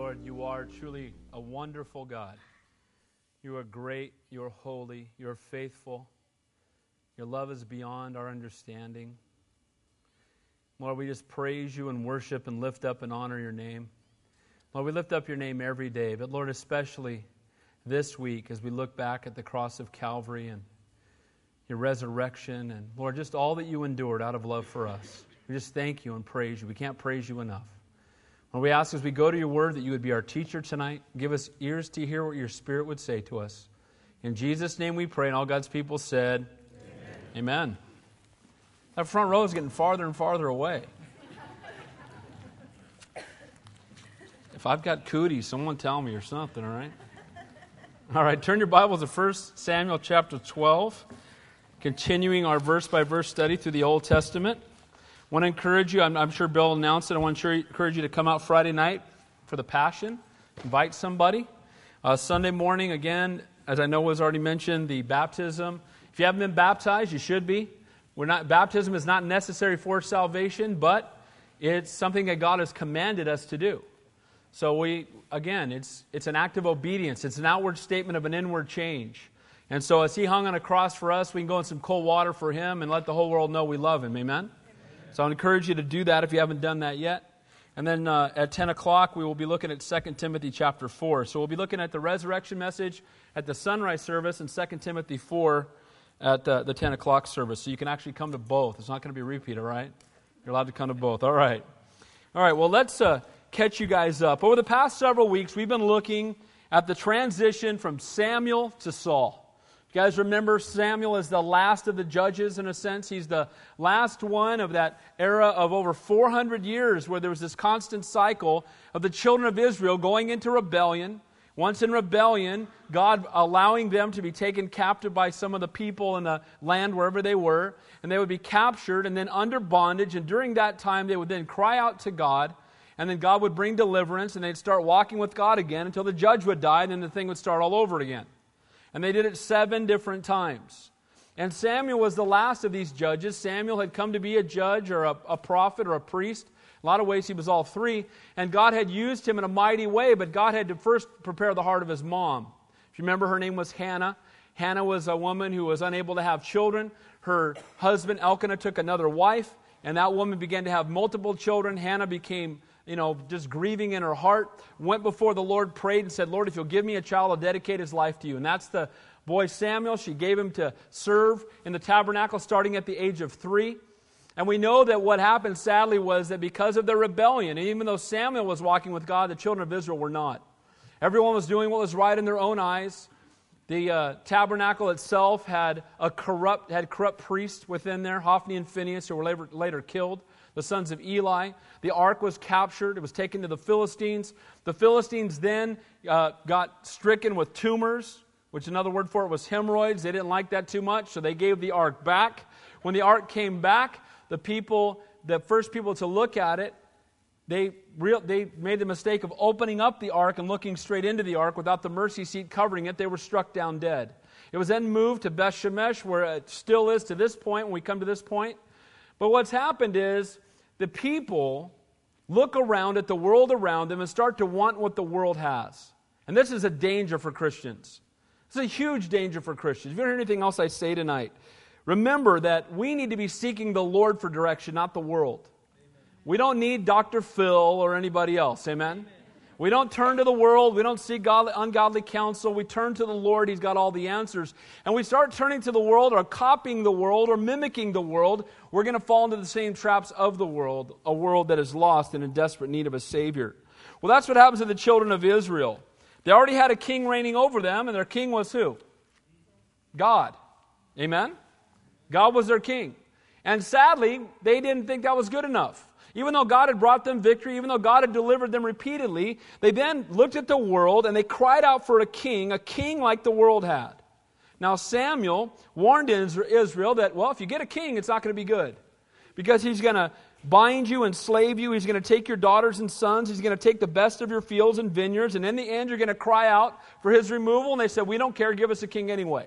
Lord, you are truly a wonderful God. You are great, you are holy, you are faithful. Your love is beyond our understanding. Lord, we just praise you and worship and lift up and honor your name. Lord, we lift up your name every day, but Lord, especially this week as we look back at the cross of Calvary and your resurrection and, Lord, just all that you endured out of love for us. We just thank you and praise you. We can't praise you enough. Lord, we ask as we go to your word that you would be our teacher tonight. Give us ears to hear what your Spirit would say to us. In Jesus' name we pray, and all God's people said, Amen. Amen. That front row is getting farther and farther away. If I've got cooties, someone tell me or something, all right? All right, turn your Bibles to 1 Samuel chapter 12, continuing our verse-by-verse study through the Old Testament. I want to encourage you, I'm sure Bill announced it, I want to encourage you to come out Friday night for the Passion, invite somebody. Sunday morning, again, as I know was already mentioned, the baptism. If you haven't been baptized, you should be. Baptism is not necessary for salvation, but it's something that God has commanded us to do. So it's an act of obedience. It's an outward statement of an inward change. And so as he hung on a cross for us, we can go in some cold water for him and let the whole world know we love him. Amen? So I encourage you to do that if you haven't done that yet. And then at 10 o'clock, we will be looking at 2 Timothy chapter 4. So we'll be looking at the resurrection message at the sunrise service and 2 Timothy 4 at the 10 o'clock service. So you can actually come to both. It's not going to be repeated, right? You're allowed to come to both. All right. All right, well, let's catch you guys up. Over the past several weeks, we've been looking at the transition from Samuel to Saul. You guys remember Samuel is the last of the judges in a sense. He's the last one of that era of over 400 years where there was this constant cycle of the children of Israel going into rebellion. Once in rebellion, God allowing them to be taken captive by some of the people in the land wherever they were. And they would be captured and then under bondage. And during that time, they would then cry out to God. And then God would bring deliverance and they'd start walking with God again until the judge would die and then the thing would start all over again. And they did it 7 different times. And Samuel was the last of these judges. Samuel had come to be a judge or a prophet or a priest. In a lot of ways he was all 3. And God had used him in a mighty way, but God had to first prepare the heart of his mom. If you remember, her name was Hannah. Hannah was a woman who was unable to have children. Her husband Elkanah took another wife, and that woman began to have multiple children. Hannah became just grieving in her heart, went before the Lord, prayed and said, Lord, if you'll give me a child, I'll dedicate his life to you. And that's the boy Samuel. She gave him to serve in the tabernacle starting at the age of 3. And we know that what happened, sadly, was that because of their rebellion, and even though Samuel was walking with God, the children of Israel were not. Everyone was doing what was right in their own eyes. The tabernacle itself had corrupt priests within there, Hophni and Phinehas, who were later killed. The sons of Eli. The ark was captured. It was taken to the Philistines. The Philistines then got stricken with tumors, which another word for it was hemorrhoids. They didn't like that too much, so they gave the ark back. When the ark came back, the first people to look at it, they made the mistake of opening up the ark and looking straight into the ark without the mercy seat covering it. They were struck down dead. It was then moved to Beth Shemesh, where it still is to this point, when we come to this point. But what's happened is the people look around at the world around them and start to want what the world has. And this is a danger for Christians. It's a huge danger for Christians. If you hear anything else I say tonight, remember that we need to be seeking the Lord for direction, not the world. Amen. We don't need Dr. Phil or anybody else. Amen? Amen. We don't turn to the world. We don't seek ungodly counsel. We turn to the Lord. He's got all the answers. And we start turning to the world or copying the world or mimicking the world. We're going to fall into the same traps of the world, a world that is lost and in desperate need of a Savior. Well, that's what happens to the children of Israel. They already had a king reigning over them, and their king was who? God. Amen? God was their king. And sadly, they didn't think that was good enough. Even though God had brought them victory, even though God had delivered them repeatedly, they then looked at the world and they cried out for a king like the world had. Now Samuel warned Israel that, well, if you get a king, it's not going to be good. Because he's going to bind you, enslave you, he's going to take your daughters and sons, he's going to take the best of your fields and vineyards, and in the end you're going to cry out for his removal. And they said, we don't care, give us a king anyway.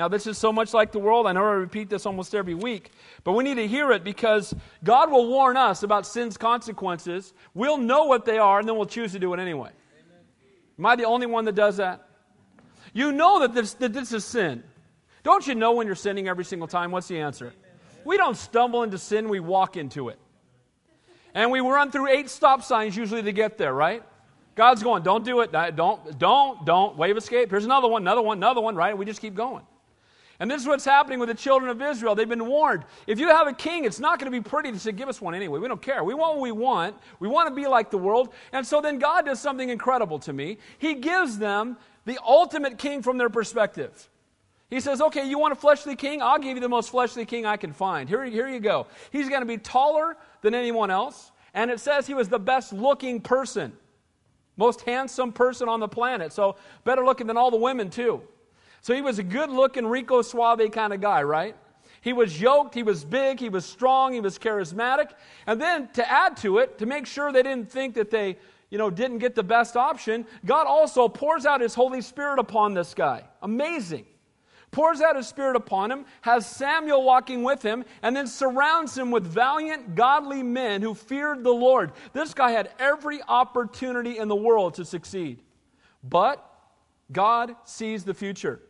Now, this is so much like the world. I know I repeat this almost every week, but we need to hear it because God will warn us about sin's consequences. We'll know what they are, and then we'll choose to do it anyway. Amen. Am I the only one that does that? You know that this is sin. Don't you know when you're sinning every single time? What's the answer? Amen. We don't stumble into sin, we walk into it. And we run through 8 stop signs usually to get there, right? God's going, don't do it, don't, wave escape. Here's another one, right? We just keep going. And this is what's happening with the children of Israel. They've been warned. If you have a king, it's not going to be pretty to say, give us one anyway. We don't care. We want what we want. We want to be like the world. And so then God does something incredible to me. He gives them the ultimate king from their perspective. He says, okay, you want a fleshly king? I'll give you the most fleshly king I can find. Here you go. He's going to be taller than anyone else. And it says he was the best-looking person, most handsome person on the planet. So better looking than all the women, too. So he was a good-looking, Rico Suave kind of guy, right? He was yoked, he was big, he was strong, he was charismatic. And then to add to it, to make sure they didn't think that they, didn't get the best option, God also pours out his Holy Spirit upon this guy. Amazing. Pours out his Spirit upon him, has Samuel walking with him, and then surrounds him with valiant, godly men who feared the Lord. This guy had every opportunity in the world to succeed. But God sees the future.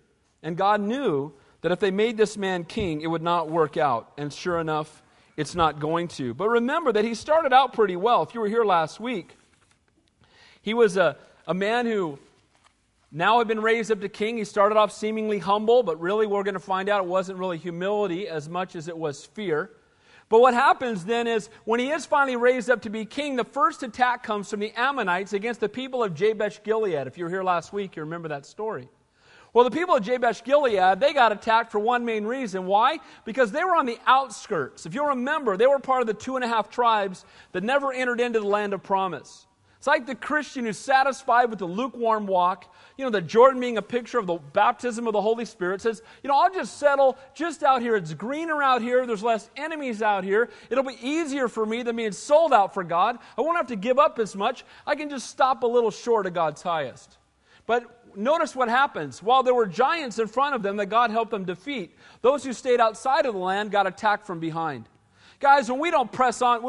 And God knew that if they made this man king, it would not work out. And sure enough, it's not going to. But remember that he started out pretty well. If you were here last week, he was a man who now had been raised up to king. He started off seemingly humble, but really we're going to find out it wasn't really humility as much as it was fear. But what happens then is when he is finally raised up to be king, the first attack comes from the Ammonites against the people of Jabesh-Gilead. If you were here last week, you remember that story. Well, the people of Jabesh-Gilead, they got attacked for one main reason. Why? Because they were on the outskirts. If you'll remember, they were part of the 2.5 tribes that never entered into the land of promise. It's like the Christian who's satisfied with the lukewarm walk. The Jordan being a picture of the baptism of the Holy Spirit says, I'll just settle just out here. It's greener out here. There's less enemies out here. It'll be easier for me than being sold out for God. I won't have to give up as much. I can just stop a little short of God's highest. But notice what happens. While there were giants in front of them that God helped them defeat, those who stayed outside of the land got attacked from behind. Guys, when we press on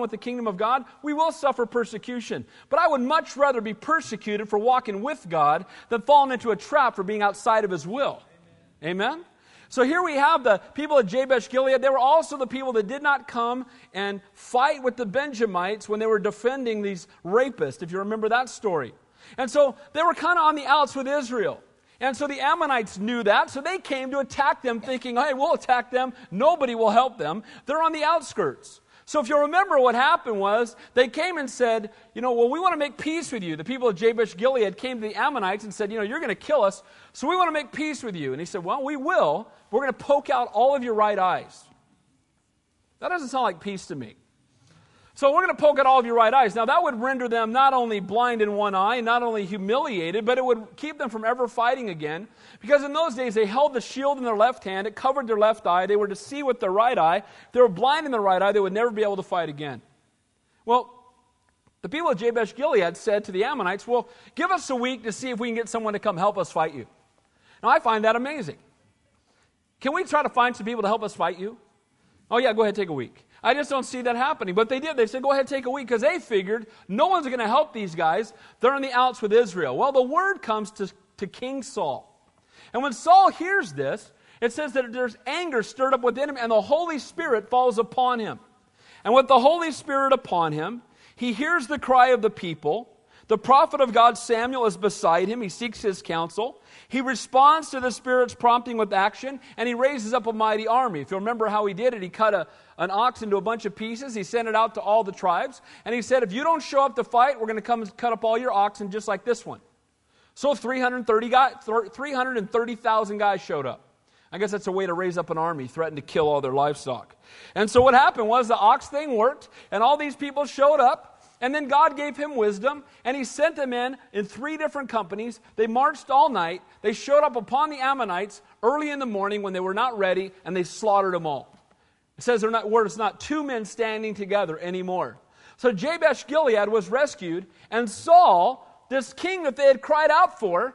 with the kingdom of God, we will suffer persecution. But I would much rather be persecuted for walking with God than falling into a trap for being outside of His will. Amen? So here we have the people of Jabesh-Gilead. They were also the people that did not come and fight with the Benjamites when they were defending these rapists, if you remember that story. And so they were kind of on the outs with Israel. And so the Ammonites knew that, so they came to attack them thinking, hey, we'll attack them, nobody will help them. They're on the outskirts. So if you remember what happened was, they came and said, we want to make peace with you. The people of Jabesh-Gilead came to the Ammonites and said, you're going to kill us, so we want to make peace with you. And he said, well, we will. We're going to poke out all of your right eyes. That doesn't sound like peace to me. So we're going to poke at all of your right eyes. Now that would render them not only blind in one eye, not only humiliated, but it would keep them from ever fighting again. Because in those days they held the shield in their left hand, it covered their left eye, they were to see with their right eye. If they were blind in their right eye, they would never be able to fight again. Well, the people of Jabesh-Gilead said to the Ammonites, well, give us a week to see if we can get someone to come help us fight you. Now I find that amazing. Can we try to find some people to help us fight you? Oh yeah, go ahead, take a week. I just don't see that happening. But they did. They said, go ahead, take a week, because they figured no one's going to help these guys. They're on the outs with Israel. Well, the word comes to King Saul. And when Saul hears this, it says that there's anger stirred up within him, and the Holy Spirit falls upon him. And with the Holy Spirit upon him, he hears the cry of the people. The prophet of God, Samuel, is beside him. He seeks his counsel. He responds to the Spirit's prompting with action, and he raises up a mighty army. If you remember how he did it, he cut an ox into a bunch of pieces. He sent it out to all the tribes, and he said, if you don't show up to fight, we're going to come and cut up all your oxen just like this one. So 330,000 guys showed up. I guess that's a way to raise up an army, threaten to kill all their livestock. And so what happened was the ox thing worked, and all these people showed up. And then God gave him wisdom, and he sent them in 3 different companies. They marched all night. They showed up upon the Ammonites early in the morning when they were not ready, and they slaughtered them all. It says it's not 2 men standing together anymore. So Jabesh-Gilead was rescued, and Saul, this king that they had cried out for,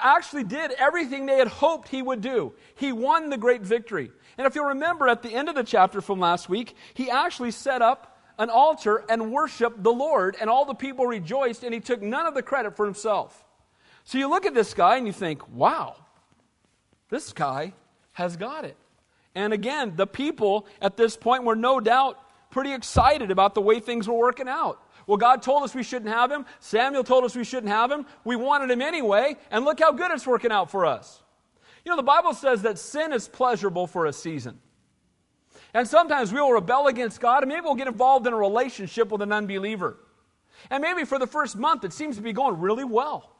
actually did everything they had hoped he would do. He won the great victory. And if you'll remember at the end of the chapter from last week, he actually set up an altar and worshiped the Lord, and all the people rejoiced, and he took none of the credit for himself. So you look at this guy and you think, wow, this guy has got it. And again, the people at this point were no doubt pretty excited about the way things were working out. Well, God told us we shouldn't have him. Samuel told us we shouldn't have him. We wanted him anyway, and look how good it's working out for us. You know, the Bible says that sin is pleasurable for a season. And sometimes we will rebel against God, and maybe we'll get involved in a relationship with an unbeliever. And maybe for the first month, it seems to be going really well.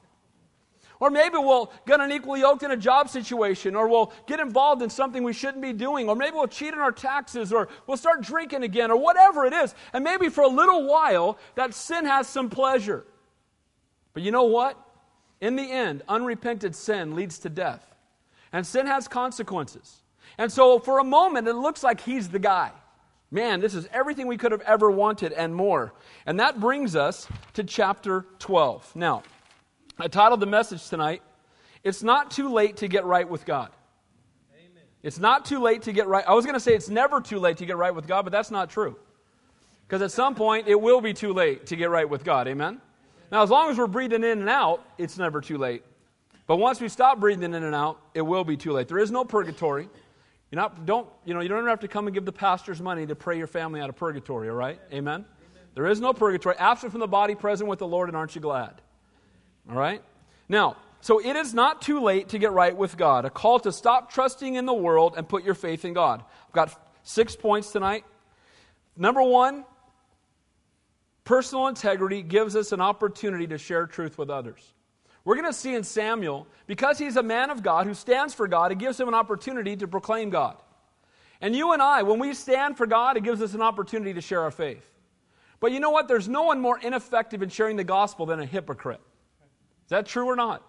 Or maybe we'll get unequally yoked in a job situation, or we'll get involved in something we shouldn't be doing, or maybe we'll cheat on our taxes, or we'll start drinking again, or whatever it is. And maybe for a little while, that sin has some pleasure. But you know what? In the end, unrepented sin leads to death. And sin has consequences. And so for a moment, it looks like he's the guy. Man, this is everything we could have ever wanted and more. And that brings us to chapter 12. Now, I titled the message tonight, It's Not Too Late to Get Right With God. Amen. It's not too late to get right. I was going to say it's never too late to get right with God, but that's not true. Because at some point, it will be too late to get right with God. Amen? Now, as long as we're breathing in and out, it's never too late. But once we stop breathing in and out, it will be too late. There is no purgatory. You don't even have to come and give the pastors money to pray your family out of purgatory, all right? Amen? Amen. There is no purgatory. Absent from the body, present with the Lord, and aren't you glad? All right? Now, so it is not too late to get right with God. A call to stop trusting in the world and put your faith in God. I've got 6 points tonight. Number one, personal integrity gives us an opportunity to share truth with others. We're going to see in Samuel, because he's a man of God who stands for God, it gives him an opportunity to proclaim God. And you and I, when we stand for God, it gives us an opportunity to share our faith. But you know what? There's no one more ineffective in sharing the gospel than a hypocrite. Is that true or not?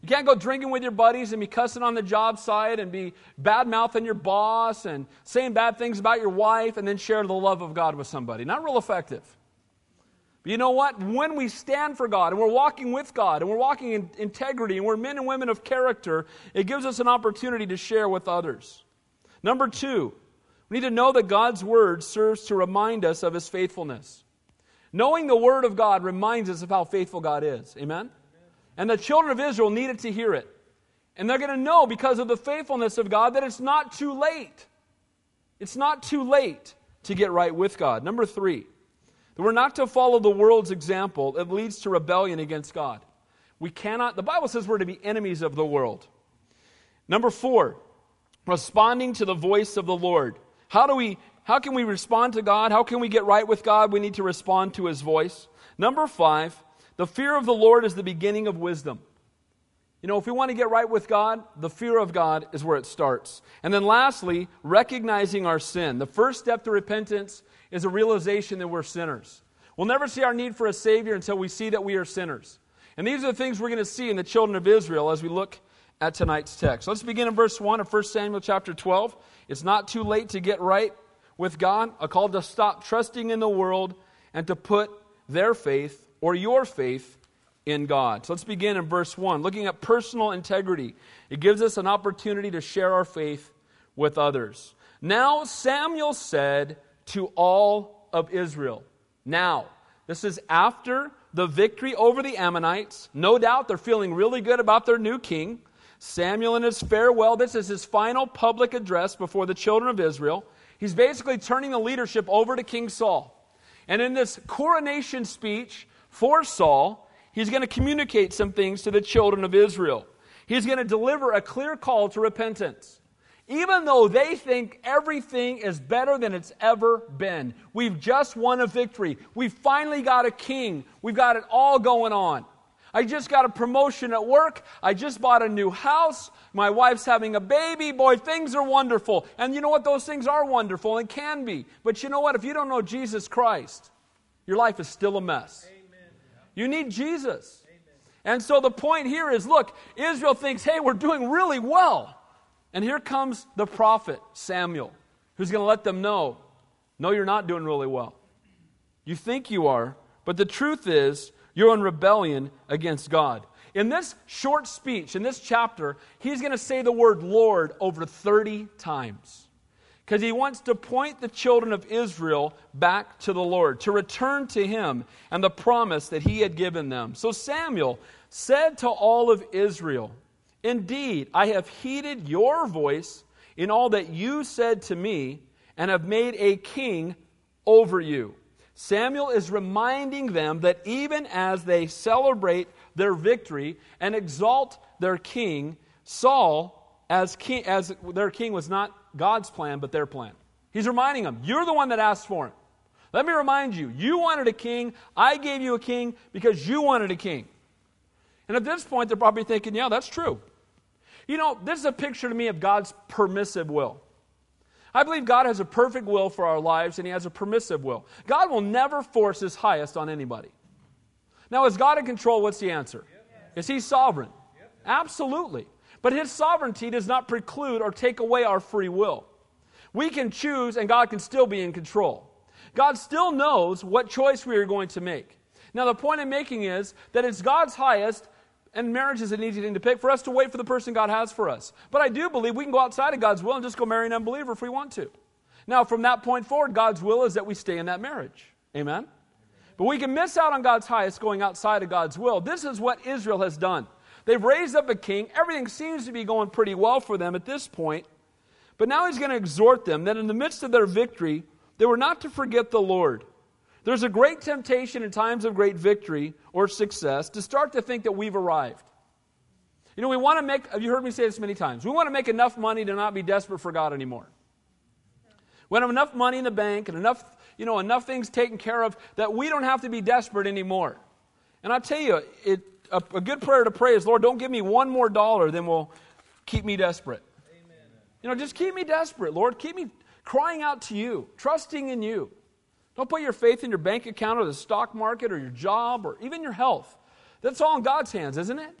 You can't go drinking with your buddies and be cussing on the job site and be bad-mouthing your boss and saying bad things about your wife and then share the love of God with somebody. Not real effective. But you know what? When we stand for God and we're walking with God and we're walking in integrity and we're men and women of character, it gives us an opportunity to share with others. Number two, we need to know that God's Word serves to remind us of His faithfulness. Knowing the Word of God reminds us of how faithful God is. Amen? And the children of Israel needed to hear it. And they're going to know because of the faithfulness of God that it's not too late. It's not too late to get right with God. Number three, that we're not to follow the world's example. It leads to rebellion against God. The Bible says we're to be enemies of the world. Number four, responding to the voice of the Lord. How can we respond to God? How can we get right with God? We need to respond to His voice. Number five, the fear of the Lord is the beginning of wisdom. You know, if we want to get right with God, the fear of God is where it starts. And then lastly, recognizing our sin. The first step to repentance is a realization that we're sinners. We'll never see our need for a Savior until we see that we are sinners. And these are the things we're going to see in the children of Israel as we look at tonight's text. Let's begin in verse 1 of 1 Samuel chapter 12. It's not too late to get right with God. A call to stop trusting in the world and to put their faith or your faith in God. So let's begin in verse 1. Looking at personal integrity. It gives us an opportunity to share our faith with others. Now Samuel said to all of Israel. Now, this is after the victory over the Ammonites. No doubt they're feeling really good about their new king. Samuel in his farewell, this is his final public address before the children of Israel. He's basically turning the leadership over to King Saul. And in this coronation speech for Saul, he's going to communicate some things to the children of Israel. He's going to deliver a clear call to repentance. Even though they think everything is better than it's ever been. We've just won a victory. We've finally got a king. We've got it all going on. I just got a promotion at work. I just bought a new house. My wife's having a baby. Boy, things are wonderful. And you know what? Those things are wonderful and can be. But you know what? If you don't know Jesus Christ, your life is still a mess. Amen. You need Jesus. Amen. And so the point here is, look, Israel thinks, hey, we're doing really well. And here comes the prophet, Samuel, who's going to let them know, no, you're not doing really well. You think you are, but the truth is, you're in rebellion against God. In this short speech, in this chapter, he's going to say the word Lord over 30 times because he wants to point the children of Israel back to the Lord, to return to him and the promise that he had given them. So Samuel said to all of Israel, "Indeed, I have heeded your voice in all that you said to me and have made a king over you." Samuel is reminding them that even as they celebrate their victory and exalt their king, Saul as their king was not God's plan, but their plan. He's reminding them, you're the one that asked for him. Let me remind you, you wanted a king, I gave you a king because you wanted a king. And at this point, they're probably thinking, yeah, that's true. You know, this is a picture to me of God's permissive will. I believe God has a perfect will for our lives, and he has a permissive will. God will never force his highest on anybody. Now, is God in control? What's the answer? Yep. Is he sovereign? Yep. Absolutely. But his sovereignty does not preclude or take away our free will. We can choose, and God can still be in control. God still knows what choice we are going to make. Now, the point I'm making is that it's God's highest, and marriage is an easy thing to pick, for us to wait for the person God has for us. But I do believe we can go outside of God's will and just go marry an unbeliever if we want to. Now, from that point forward, God's will is that we stay in that marriage. Amen? But we can miss out on God's highest going outside of God's will. This is what Israel has done. They've raised up a king. Everything seems to be going pretty well for them at this point. But now he's going to exhort them that in the midst of their victory, they were not to forget the Lord. There's a great temptation in times of great victory or success to start to think that we've arrived. You know, we want to make, you heard me say this many times, we want to make enough money to not be desperate for God anymore. We have enough money in the bank and enough things taken care of that we don't have to be desperate anymore. And I'll tell you, a good prayer to pray is, Lord, don't give me one more dollar, then will keep me desperate. Amen. You know, just keep me desperate, Lord. Keep me crying out to you, trusting in you. Don't put your faith in your bank account or the stock market or your job or even your health. That's all in God's hands, isn't it?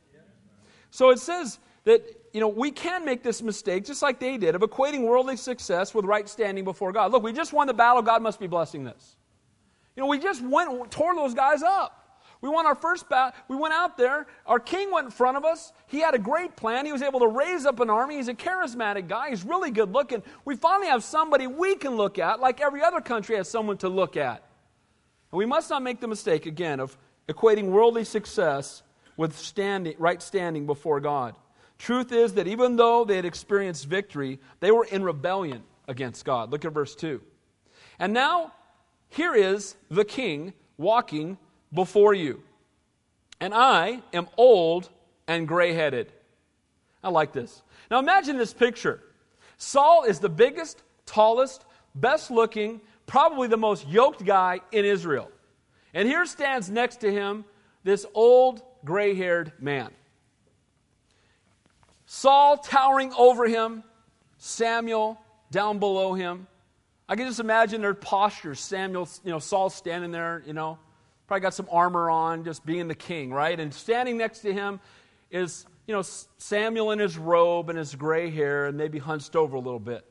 So it says that, you know, we can make this mistake, just like they did, of equating worldly success with right standing before God. Look, we just won the battle. God must be blessing this. You know, we just tore those guys up. We won our first battle. We went out there. Our king went in front of us. He had a great plan. He was able to raise up an army. He's a charismatic guy. He's really good looking. We finally have somebody we can look at, like every other country has someone to look at. And we must not make the mistake, again, of equating worldly success with right standing before God. Truth is that even though they had experienced victory, they were in rebellion against God. Look at verse 2. And now, here is the king walking before you, and I am old and gray-headed. I like this. Now imagine this picture. Saul is the biggest, tallest, best-looking, probably the most yoked guy in Israel. And here stands next to him this old, gray-haired man. Saul towering over him, Samuel down below him. I can just imagine their posture. Samuel, Saul standing there, probably got some armor on, just being the king, right? And standing next to him is, Samuel in his robe and his gray hair and maybe hunched over a little bit.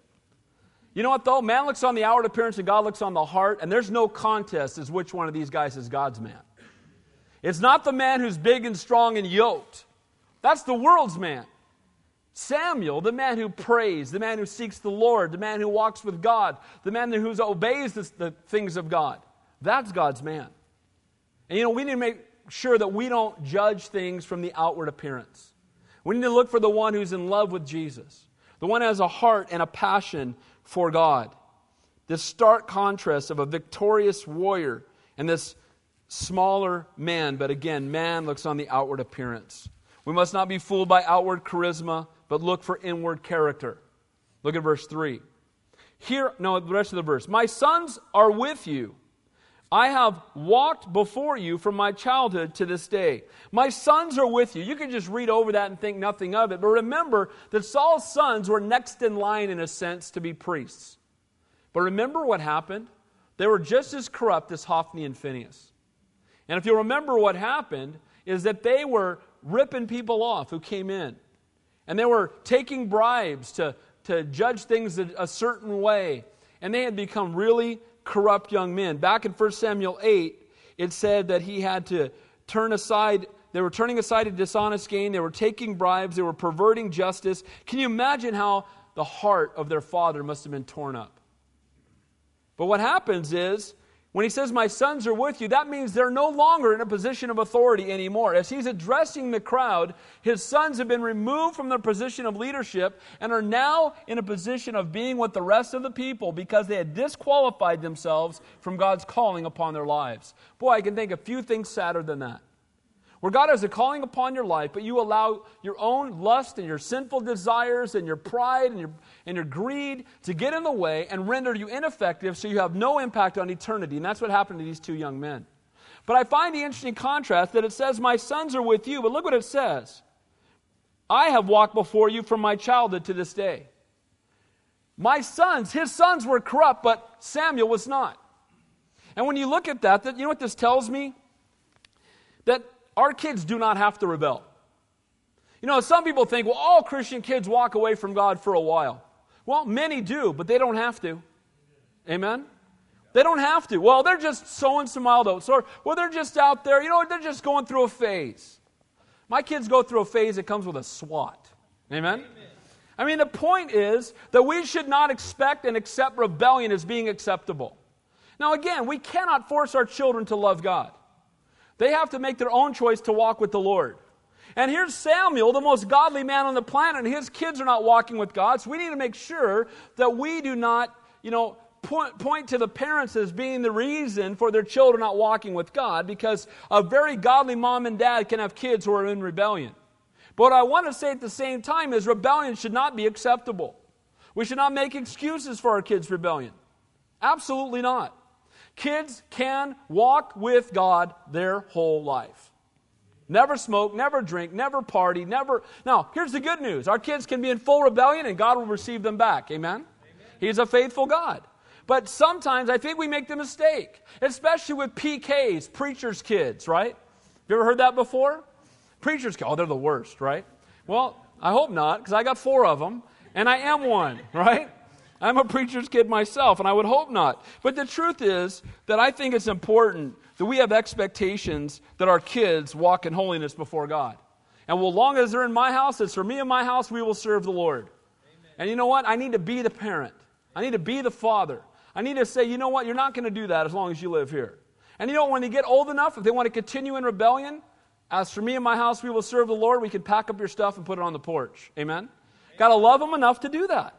You know what, though? Man looks on the outward appearance and God looks on the heart, and there's no contest as which one of these guys is God's man. It's not the man who's big and strong and yoked. That's the world's man. Samuel, the man who prays, the man who seeks the Lord, the man who walks with God, the man who obeys the things of God, that's God's man. And we need to make sure that we don't judge things from the outward appearance. We need to look for the one who's in love with Jesus, the one who has a heart and a passion for God. This stark contrast of a victorious warrior and this smaller man, but again, man looks on the outward appearance. We must not be fooled by outward charisma, but look for inward character. Look at verse 3. The rest of the verse. My sons are with you. I have walked before you from my childhood to this day. My sons are with you. You can just read over that and think nothing of it. But remember that Saul's sons were next in line, in a sense, to be priests. But remember what happened? They were just as corrupt as Hophni and Phinehas. And if you remember what happened, is that they were ripping people off who came in. And they were taking bribes to judge things a certain way. And they had become really corrupt young men. Back in 1 Samuel 8, it said that he had to turn aside They were turning aside to dishonest gain. They were taking bribes. They were perverting justice. Can you imagine how the heart of their father must have been torn up? But what happens is, when he says, my sons are with you, that means they're no longer in a position of authority anymore. As he's addressing the crowd, his sons have been removed from their position of leadership and are now in a position of being with the rest of the people because they had disqualified themselves from God's calling upon their lives. Boy, I can think of few things sadder than that. Where God has a calling upon your life, but you allow your own lust and your sinful desires and your pride and your greed to get in the way and render you ineffective so you have no impact on eternity. And that's what happened to these two young men. But I find the interesting contrast that it says, my sons are with you. But look what it says. I have walked before you from my childhood to this day. My sons, his sons were corrupt, but Samuel was not. And when you look at that, you know what this tells me? That our kids do not have to rebel. You know, some people think, well, all Christian kids walk away from God for a while. Well, many do, but they don't have to. Amen? They don't have to. Well, they're just sowing some mild oats. Or, well, they're just out there. You know, they're just going through a phase. My kids go through a phase that comes with a swat. Amen? Amen. I mean, the point is that we should not expect and accept rebellion as being acceptable. Now, again, we cannot force our children to love God. They have to make their own choice to walk with the Lord. And here's Samuel, the most godly man on the planet, and his kids are not walking with God, so we need to make sure that we do not, point to the parents as being the reason for their children not walking with God, because a very godly mom and dad can have kids who are in rebellion. But what I want to say at the same time is rebellion should not be acceptable. We should not make excuses for our kids' rebellion. Absolutely not. Kids can walk with God their whole life. Never smoke, never drink, never party, never... Now, here's the good news. Our kids can be in full rebellion and God will receive them back. Amen? Amen. He's a faithful God. But sometimes I think we make the mistake, especially with PKs, preacher's kids, right? Have you ever heard that before? Preacher's kids, oh, they're the worst, right? Well, I hope not, because I got 4 of them, and I am one, right? I'm a preacher's kid myself, and I would hope not. But the truth is that I think it's important that we have expectations that our kids walk in holiness before God. And as long as they're in my house, it's for me and my house, we will serve the Lord. Amen. And you know what? I need to be the parent. I need to be the father. I need to say, you know what? You're not going to do that as long as you live here. And you know what? When they get old enough, if they want to continue in rebellion, as for me and my house, we will serve the Lord, we can pack up your stuff and put it on the porch. Amen? Amen. Got to love them enough to do that.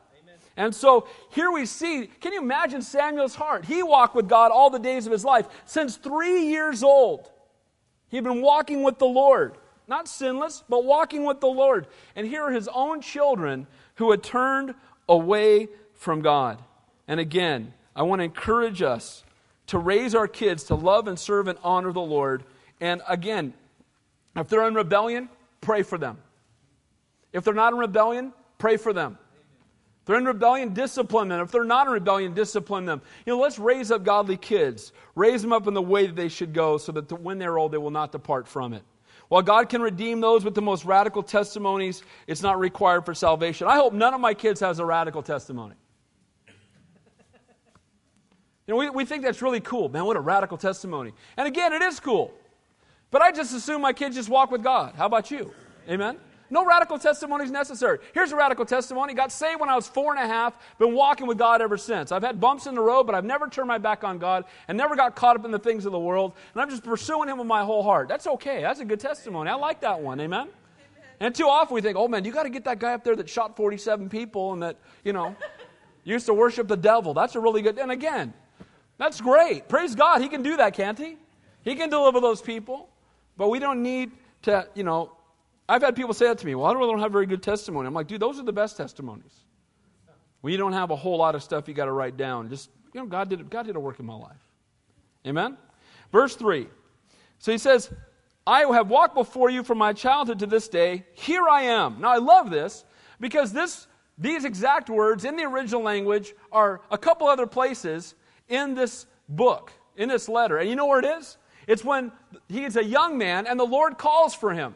And so here we see, can you imagine Samuel's heart? He walked with God all the days of his life. Since 3 years old, he'd been walking with the Lord. Not sinless, but walking with the Lord. And here are his own children who had turned away from God. And again, I want to encourage us to raise our kids to love and serve and honor the Lord. And again, if they're in rebellion, pray for them. If they're not in rebellion, pray for them. If they're in rebellion, discipline them. If they're not in rebellion, discipline them. You know, let's raise up godly kids. Raise them up in the way that they should go so that when they're old, they will not depart from it. While God can redeem those with the most radical testimonies, it's not required for salvation. I hope none of my kids has a radical testimony. You know, we think that's really cool. Man, what a radical testimony. And again, it is cool. But I just assume my kids just walk with God. How about you? Amen? No radical testimony is necessary. Here's a radical testimony. Got saved when I was 4.5, been walking with God ever since. I've had bumps in the road, but I've never turned my back on God and never got caught up in the things of the world. And I'm just pursuing Him with my whole heart. That's okay. That's a good testimony. I like that one. Amen? Amen. And too often we think, oh man, you got to get that guy up there that shot 47 people and that, used to worship the devil. That's a really good, and again, that's great. Praise God. He can do that, can't He? He can deliver those people. But we don't need to, I've had people say that to me. Well, I really don't have very good testimony. I'm like, dude, those are the best testimonies. When you don't have a whole lot of stuff you got to write down. Just, God did a work in my life. Amen? Verse 3. So he says, I have walked before you from my childhood to this day. Here I am. Now, I love this because these exact words in the original language are a couple other places in this book, in this letter. And you know where it is? It's when he is a young man and the Lord calls for him.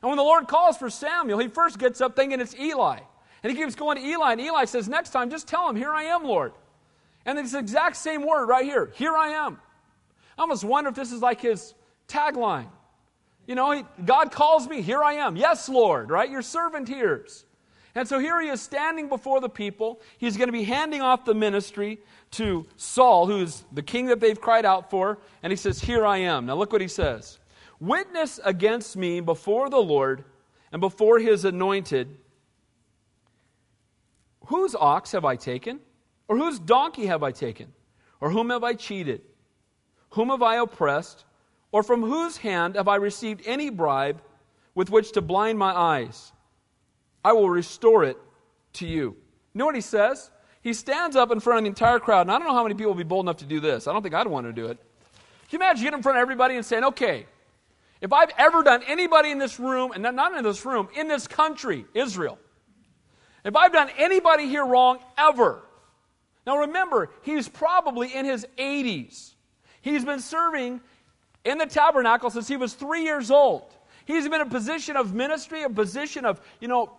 And when the Lord calls for Samuel, he first gets up thinking it's Eli. And he keeps going to Eli, and Eli says, next time, just tell him, here I am, Lord. And it's the exact same word right here. Here I am. I almost wonder if this is like his tagline. You know, God calls me, here I am. Yes, Lord, right? Your servant hears. And so here he is standing before the people. He's going to be handing off the ministry to Saul, who's the king that they've cried out for. And he says, here I am. Now look what he says. Witness against me before the Lord and before his anointed, whose ox have I taken? Or whose donkey have I taken? Or whom have I cheated? Whom have I oppressed? Or from whose hand have I received any bribe with which to blind my eyes? I will restore it to you. You know what he says? He stands up in front of the entire crowd, and I don't know how many people would be bold enough to do this. I don't think I'd want to do it. Can you imagine getting in front of everybody and saying, okay, if I've ever done anybody in this room, and not in this room, in this country, Israel, if I've done anybody here wrong ever. Now remember, he's probably in his 80s. He's been serving in the tabernacle since he was 3 years old. He's been in a position of ministry, a position of, you know,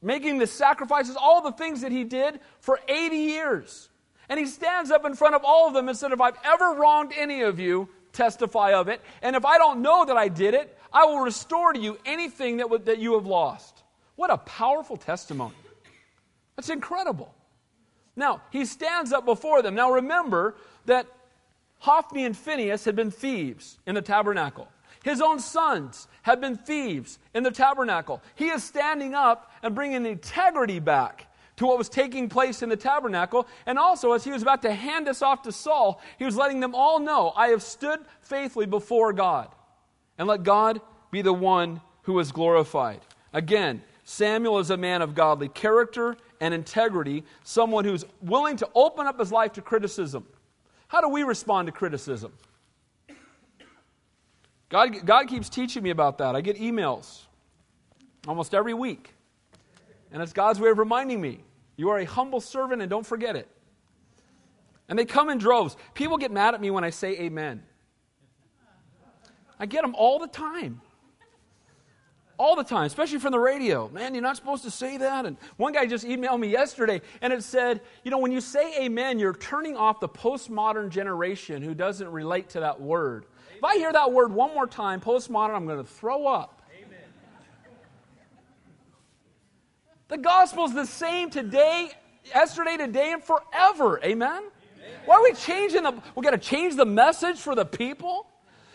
making the sacrifices, all the things that he did for 80 years. And he stands up in front of all of them and said, if I've ever wronged any of you, testify of it. And if I don't know that I did it, I will restore to you anything that you have lost. What a powerful testimony. That's incredible. Now, he stands up before them. Now, remember that Hophni and Phinehas had been thieves in the tabernacle. His own sons had been thieves in the tabernacle. He is standing up and bringing integrity back to what was taking place in the tabernacle. And also, as he was about to hand this off to Saul, he was letting them all know, I have stood faithfully before God. And let God be the one who is glorified. Again, Samuel is a man of godly character and integrity, someone who's willing to open up his life to criticism. How do we respond to criticism? God keeps teaching me about that. I get emails almost every week. And it's God's way of reminding me, you are a humble servant and don't forget it. And they come in droves. People get mad at me when I say amen. I get them all the time. All the time, especially from the radio. Man, you're not supposed to say that. And one guy just emailed me yesterday, and it said, you know, when you say amen, you're turning off the postmodern generation who doesn't relate to that word. If I hear that word one more time, postmodern, I'm going to throw up. Amen. The gospel's the same today, yesterday, today, and forever. Amen? Amen. Why are we changing we've got to change the message for the people?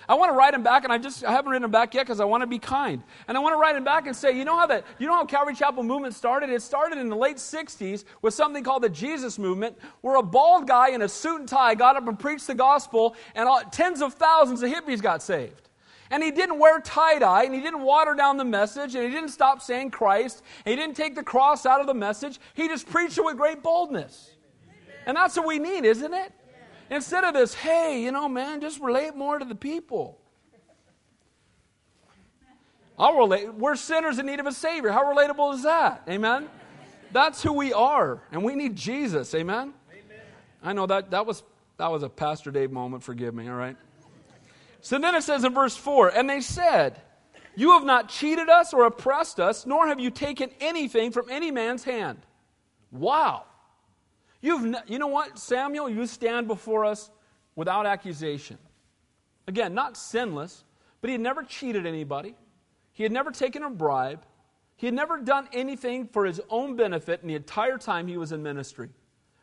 I want to write him back, and I haven't written him back yet because I want to be kind. And I want to write him back and say, you know how Calvary Chapel movement started? It started in the late 60s with something called the Jesus movement, where a bald guy in a suit and tie got up and preached the gospel, and tens of thousands of hippies got saved. And he didn't wear tie-dye, and he didn't water down the message, and he didn't stop saying Christ, and he didn't take the cross out of the message. He just preached it with great boldness. And that's what we need, isn't it? Instead of this, hey, you know, man, just relate more to the people. I'll relate. We're sinners in need of a Savior. How relatable is that? Amen? That's who we are, and we need Jesus. Amen? Amen. I know that was a Pastor Dave moment. Forgive me, all right? So then it says in verse 4, and they said, you have not cheated us or oppressed us, nor have you taken anything from any man's hand. Wow. You know what, Samuel? You stand before us without accusation. Again, not sinless, but he had never cheated anybody. He had never taken a bribe. He had never done anything for his own benefit in the entire time he was in ministry.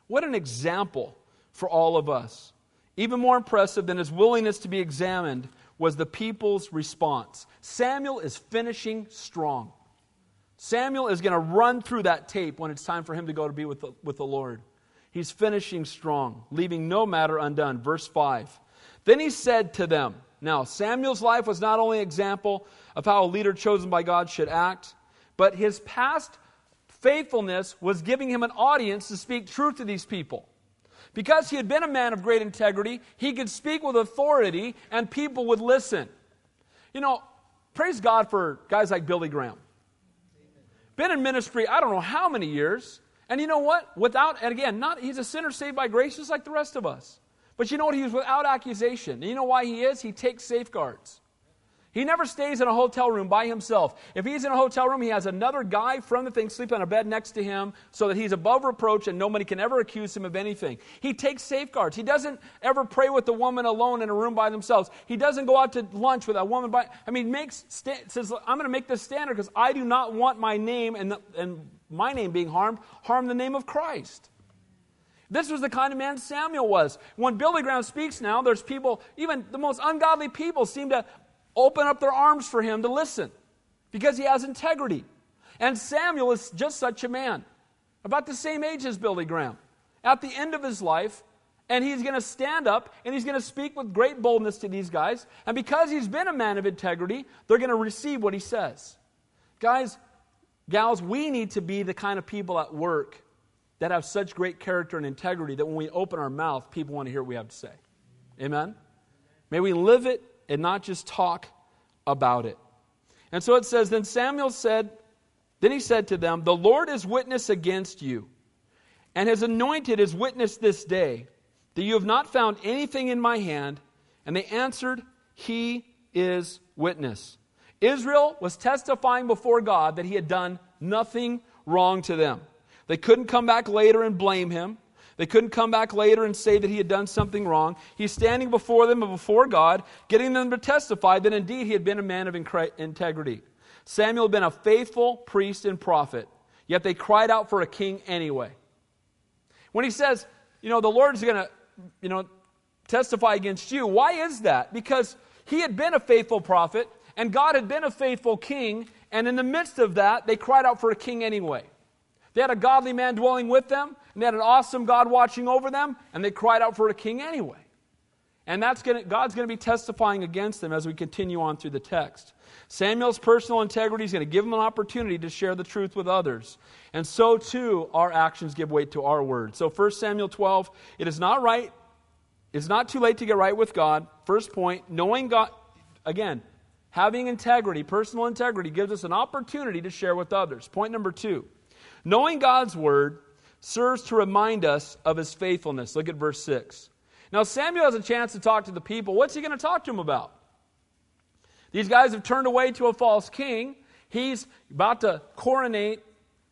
What an example for all of us. Even more impressive than his willingness to be examined was the people's response. Samuel is finishing strong. Samuel is going to run through that tape when it's time for him to go to be with the Lord. He's finishing strong, leaving no matter undone. Verse 5. Then he said to them, now Samuel's life was not only an example of how a leader chosen by God should act, but his past faithfulness was giving him an audience to speak truth to these people. Because he had been a man of great integrity, he could speak with authority and people would listen. You know, praise God for guys like Billy Graham. Been in ministry, I don't know how many years. And you know what? He's a sinner saved by grace just like the rest of us. But you know what? He was without accusation. And you know why he is? He takes safeguards. He never stays in a hotel room by himself. If he's in a hotel room, he has another guy from the thing sleeping on a bed next to him so that he's above reproach and nobody can ever accuse him of anything. He takes safeguards. He doesn't ever pray with a woman alone in a room by themselves. He doesn't go out to lunch with a woman by... I mean, says, I'm going to make this standard because I do not want my name and my name being harmed, harm the name of Christ. This was the kind of man Samuel was. When Billy Graham speaks now, there's people, even the most ungodly people seem to open up their arms for him to listen because he has integrity. And Samuel is just such a man, about the same age as Billy Graham, at the end of his life, and he's going to stand up and he's going to speak with great boldness to these guys. And because he's been a man of integrity, they're going to receive what he says. Guys, gals, we need to be the kind of people at work that have such great character and integrity that when we open our mouth, people want to hear what we have to say. Amen? May we live it and not just talk about it. And so it says, Then he said to them, "The Lord is witness against you, and his anointed is witness this day, that you have not found anything in my hand." And they answered, "He is witness." Israel was testifying before God that he had done nothing wrong to them. They couldn't come back later and blame him. They couldn't come back later and say that he had done something wrong. He's standing before them and before God, getting them to testify that indeed he had been a man of integrity. Samuel had been a faithful priest and prophet, yet they cried out for a king anyway. When he says, the Lord is going to, testify against you, why is that? Because he had been a faithful prophet, and God had been a faithful king, and in the midst of that, they cried out for a king anyway. They had a godly man dwelling with them, and they had an awesome God watching over them, and they cried out for a king anyway. And God's going to be testifying against them as we continue on through the text. Samuel's personal integrity is going to give him an opportunity to share the truth with others. And so too, our actions give weight to our words. So 1 Samuel 12, it is not right, it's not too late to get right with God. First point, knowing God, again, having integrity, personal integrity, gives us an opportunity to share with others. Point number 2. Knowing God's word serves to remind us of his faithfulness. Look at verse 6. Now Samuel has a chance to talk to the people. What's he going to talk to them about? These guys have turned away to a false king. He's about to coronate,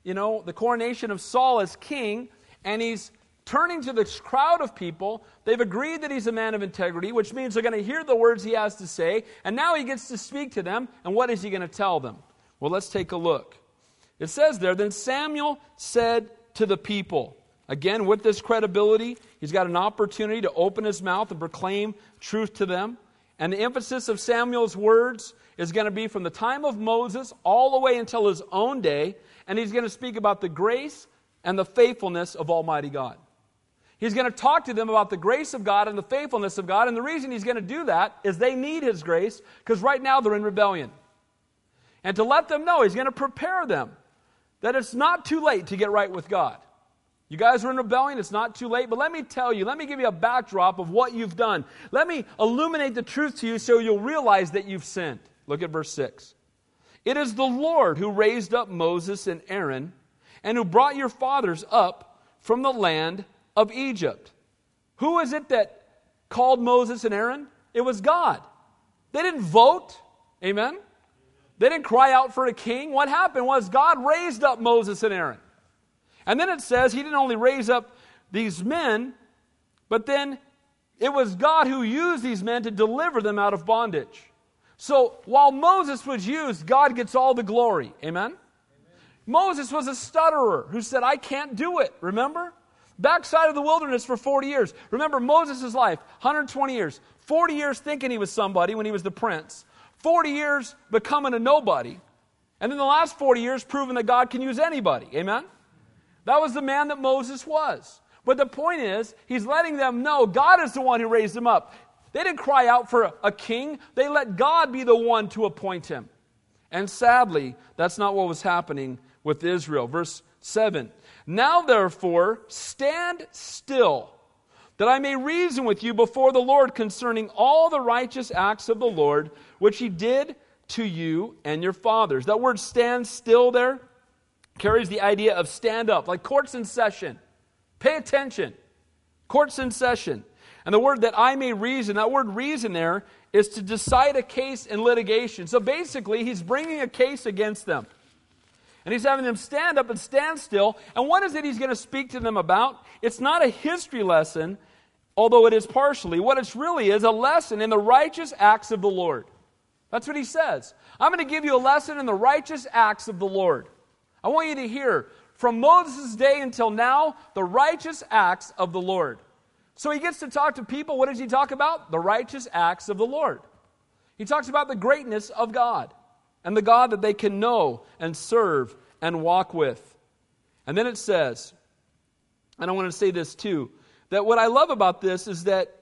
the coronation of Saul as king, and he's turning to this crowd of people. They've agreed that he's a man of integrity, which means they're going to hear the words he has to say, and now he gets to speak to them, and what is he going to tell them? Well, let's take a look. It says there, then Samuel said to the people. Again, with this credibility, he's got an opportunity to open his mouth and proclaim truth to them. And the emphasis of Samuel's words is going to be from the time of Moses all the way until his own day. And he's going to speak about the grace and the faithfulness of Almighty God. He's going to talk to them about the grace of God and the faithfulness of God. And the reason he's going to do that is they need his grace because right now they're in rebellion. And to let them know, he's going to prepare them that it's not too late to get right with God. You guys are in rebellion, it's not too late, but let me tell you, let me give you a backdrop of what you've done. Let me illuminate the truth to you so you'll realize that you've sinned. Look at verse 6. It is the Lord who raised up Moses and Aaron and who brought your fathers up from the land of Egypt. Who is it that called Moses and Aaron? It was God. They didn't vote. Amen? They didn't cry out for a king. What happened was God raised up Moses and Aaron. And then it says he didn't only raise up these men, but then it was God who used these men to deliver them out of bondage. So while Moses was used, God gets all the glory. Amen? Amen. Moses was a stutterer who said, I can't do it. Remember? Backside of the wilderness for 40 years. Remember Moses' life, 120 years. 40 years thinking he was somebody when he was the prince. 40 years becoming a nobody. And then the last 40 years proving that God can use anybody. Amen? That was the man that Moses was. But the point is, he's letting them know God is the one who raised him up. They didn't cry out for a king. They let God be the one to appoint him. And sadly, that's not what was happening with Israel. Verse 7. Now therefore, stand still, that I may reason with you before the Lord concerning all the righteous acts of the Lord, which he did to you and your fathers. That word stand still there carries the idea of stand up, like court's in session. Pay attention. Court's in session. And the word that I may reason, that word reason there is to decide a case in litigation. So basically, he's bringing a case against them. And he's having them stand up and stand still. And what is it he's going to speak to them about? It's not a history lesson, although it is partially. What it really is a lesson in the righteous acts of the Lord. That's what he says. I'm going to give you a lesson in the righteous acts of the Lord. I want you to hear, from Moses' day until now, the righteous acts of the Lord. So he gets to talk to people. What does he talk about? The righteous acts of the Lord. He talks about the greatness of God and the God that they can know and serve and walk with. And then it says, and I want to say this too, that what I love about this is that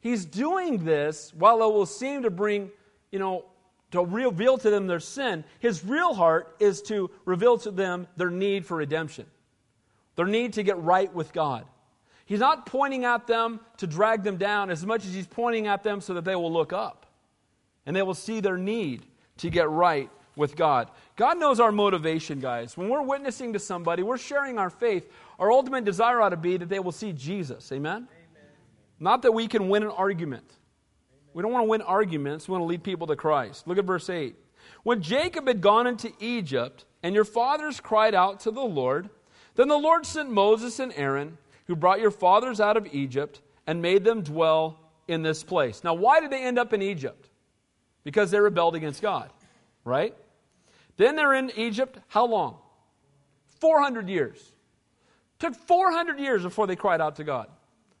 he's doing this while it will seem to bring, to reveal to them their sin. His real heart is to reveal to them their need for redemption, their need to get right with God. He's not pointing at them to drag them down as much as he's pointing at them so that they will look up and they will see their need to get right with God. God knows our motivation, guys. When we're witnessing to somebody, we're sharing our faith. Our ultimate desire ought to be that they will see Jesus. Amen? Not that we can win an argument. We don't want to win arguments. We want to lead people to Christ. Look at verse 8. When Jacob had gone into Egypt, and your fathers cried out to the Lord, then the Lord sent Moses and Aaron, who brought your fathers out of Egypt, and made them dwell in this place. Now, why did they end up in Egypt? Because they rebelled against God, right? Then they're in Egypt how long? 400 years. Took 400 years before they cried out to God.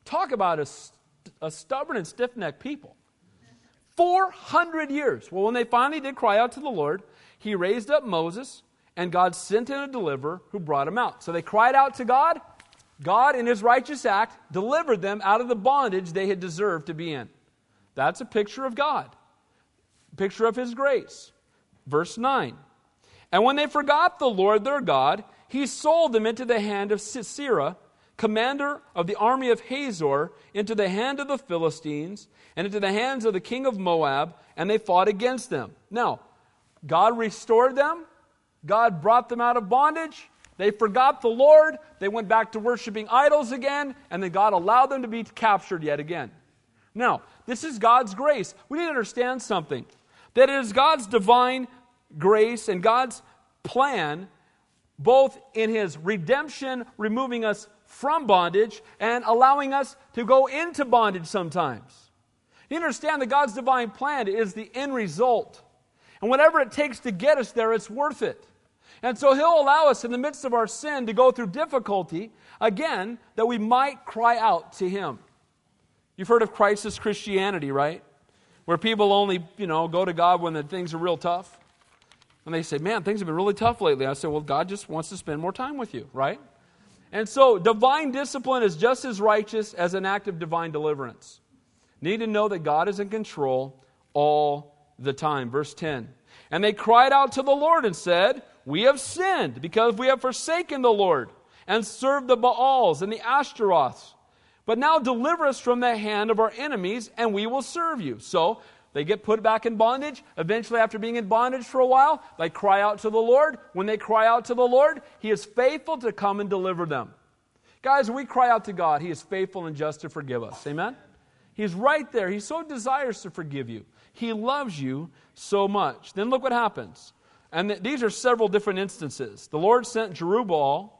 Talk about a stubborn and stiff-necked people. 400 years. Well, when they finally did cry out to the Lord, he raised up Moses, and God sent in a deliverer who brought him out. So they cried out to God. God, in his righteous act, delivered them out of the bondage they had deserved to be in. That's a picture of God, a picture of his grace. Verse 9. And when they forgot the Lord their God, he sold them into the hand of Sisera, commander of the army of Hazor, into the hand of the Philistines, and into the hands of the king of Moab, and they fought against them. Now, God restored them. God brought them out of bondage. They forgot the Lord. They went back to worshiping idols again, and then God allowed them to be captured yet again. Now, this is God's grace. We need to understand something, that it is God's divine grace and God's plan, both in his redemption, removing us from bondage, and allowing us to go into bondage sometimes. You understand that God's divine plan is the end result. And whatever it takes to get us there, it's worth it. And so he'll allow us in the midst of our sin to go through difficulty, again, that we might cry out to him. You've heard of crisis Christianity, right? Where people only, go to God when the things are real tough. And they say, man, things have been really tough lately. I say, well, God just wants to spend more time with you, right? And so divine discipline is just as righteous as an act of divine deliverance. Need to know that God is in control all the time. Verse 10. And they cried out to the Lord and said, we have sinned because we have forsaken the Lord and served the Baals and the Ashtaroths. But now deliver us from the hand of our enemies and we will serve you. So they get put back in bondage. Eventually, after being in bondage for a while, they cry out to the Lord. When they cry out to the Lord, he is faithful to come and deliver them. Guys, when we cry out to God, he is faithful and just to forgive us. Amen? He's right there. He so desires to forgive you. He loves you so much. Then look what happens. And these are several different instances. The Lord sent Jerubbaal,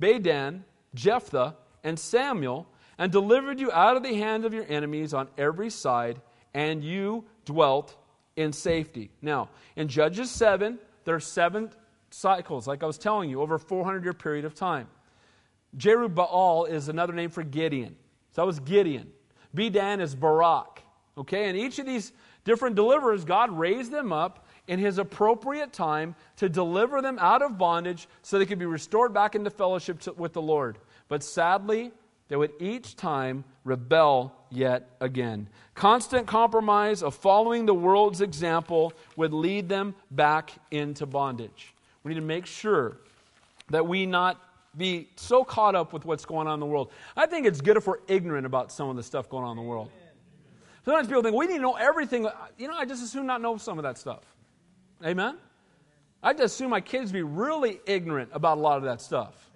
Badan, Jephthah, and Samuel, and delivered you out of the hand of your enemies on every side, and you dwelt in safety. Now, in Judges 7, there are 7 cycles, like I was telling you, over a 400-year period of time. Jerubbaal is another name for Gideon. So that was Gideon. Bedan is Barak. Okay, and each of these different deliverers, God raised them up in his appropriate time to deliver them out of bondage so they could be restored back into fellowship with the Lord. But sadly, they would each time rebel yet again. Constant compromise of following the world's example would lead them back into bondage. We need to make sure that we not be so caught up with what's going on in the world. I think it's good if we're ignorant about some of the stuff going on in the world. Sometimes people think, we need to know everything. I just assume not know some of that stuff. Amen? I just assume my kids be really ignorant about a lot of that stuff.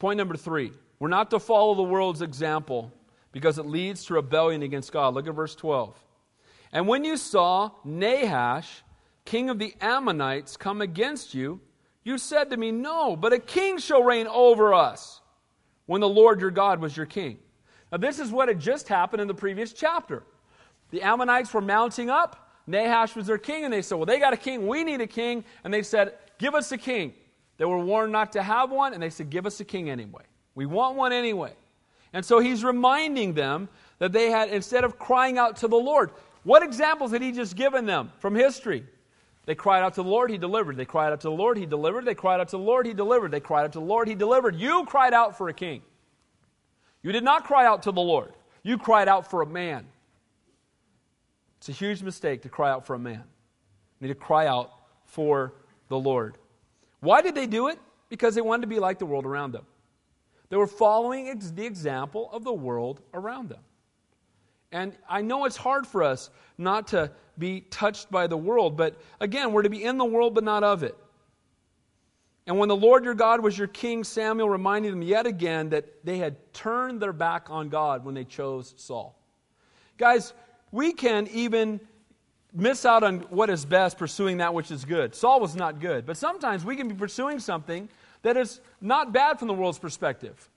Point number 3. We're not to follow the world's example because it leads to rebellion against God. Look at verse 12. And when you saw Nahash, king of the Ammonites, come against you, you said to me, no, but a king shall reign over us, when the Lord your God was your king. Now this is what had just happened in the previous chapter. The Ammonites were mounting up. Nahash was their king, and they said, well, they got a king, we need a king. And they said, give us a king. They were warned not to have one, and they said, give us a king anyway. We want one anyway. And so he's reminding them that they had, instead of crying out to the Lord, what examples had he just given them from history? They cried out to the Lord, he delivered. They cried out to the Lord, he delivered. They cried out to the Lord, he delivered. They cried out to the Lord, he delivered. You cried out for a king. You did not cry out to the Lord. You cried out for a man. It's a huge mistake to cry out for a man. You need to cry out for the Lord. Why did they do it? Because they wanted to be like the world around them. They were following the example of the world around them. And I know it's hard for us not to be touched by the world, but again, we're to be in the world but not of it. And when the Lord your God was your king, Samuel reminded them yet again that they had turned their back on God when they chose Saul. Guys, we can even miss out on what is best pursuing that which is good. Saul was not good, but sometimes we can be pursuing something that is not bad from the world's perspective.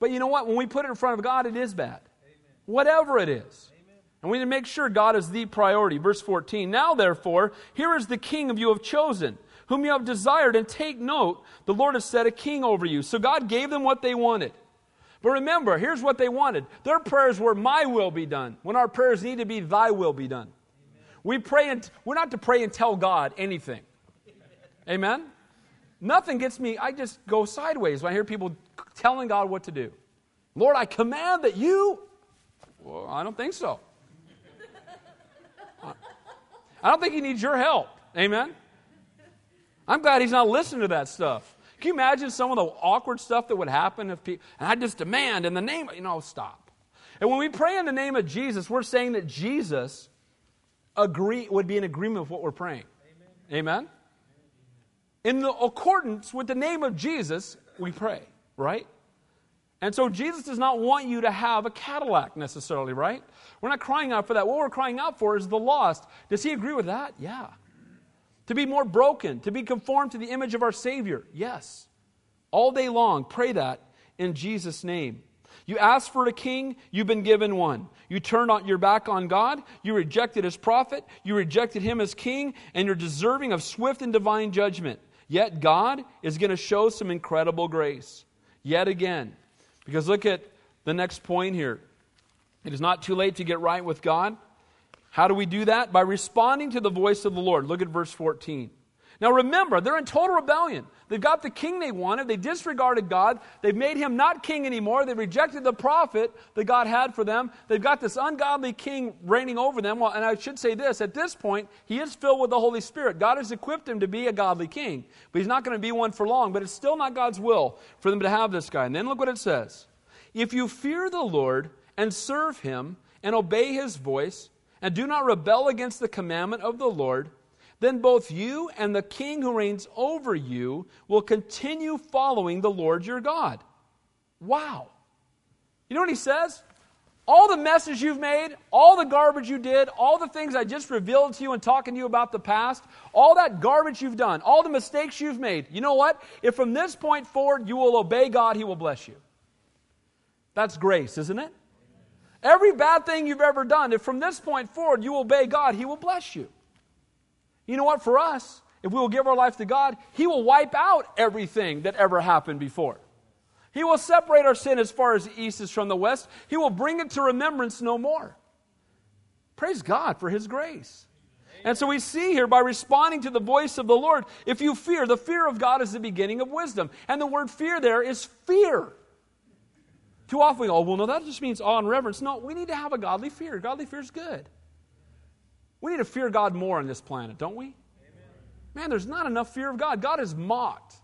But you know what? When we put it in front of God, it is bad. Amen. Whatever it is. Amen. And we need to make sure God is the priority. Verse 14, now therefore, here is the king of you have chosen, whom you have desired, and take note, the Lord has set a king over you. So God gave them what they wanted. But remember, here's what they wanted. Their prayers were, my will be done, when our prayers need to be, thy will be done. Amen. We pray, and we're not to pray and tell God anything. Amen? Nothing gets me, I just go sideways when I hear people telling God what to do. Lord, I command that you... Well, I don't think so. I don't think he needs your help. Amen? I'm glad he's not listening to that stuff. Can you imagine some of the awkward stuff that would happen if people... And I just demand in the name... Stop. And when we pray in the name of Jesus, we're saying that Jesus would be in agreement with what we're praying. Amen? In the accordance with the name of Jesus, we pray, right? And so Jesus does not want you to have a Cadillac necessarily, right? We're not crying out for that. What we're crying out for is the lost. Does he agree with that? Yeah. To be more broken, to be conformed to the image of our Savior? Yes. All day long, pray that in Jesus' name. You asked for a king, you've been given one. You turned your back on God, you rejected his prophet, you rejected him as king, and you're deserving of swift and divine judgment. Yet God is going to show some incredible grace. Yet again. Because look at the next point here. It is not too late to get right with God. How do we do that? By responding to the voice of the Lord. Look at verse 14. Now remember, they're in total rebellion. They've got the king they wanted. They disregarded God. They've made him not king anymore. They rejected the prophet that God had for them. They've got this ungodly king reigning over them. Well, and I should say this, at this point, he is filled with the Holy Spirit. God has equipped him to be a godly king, but he's not going to be one for long. But it's still not God's will for them to have this guy. And then look what it says. If you fear the Lord and serve him and obey his voice and do not rebel against the commandment of the Lord, then both you and the king who reigns over you will continue following the Lord your God. Wow. You know what he says? All the messes you've made, all the garbage you did, all the things I just revealed to you and talking to you about the past, all that garbage you've done, all the mistakes you've made, you know what? If from this point forward you will obey God, he will bless you. That's grace, isn't it? Every bad thing you've ever done, if from this point forward you obey God, he will bless you. You know what? For us, if we will give our life to God, he will wipe out everything that ever happened before. He will separate our sin as far as the east is from the west. He will bring it to remembrance no more. Praise God for his grace. Amen. And so we see here by responding to the voice of the Lord, if you fear, the fear of God is the beginning of wisdom. And the word fear there is fear. Too often we go, well, no, that just means awe and reverence. No, we need to have a godly fear. Godly fear is good. We need to fear God more on this planet, don't we? Amen. Man, there's not enough fear of God. God is mocked.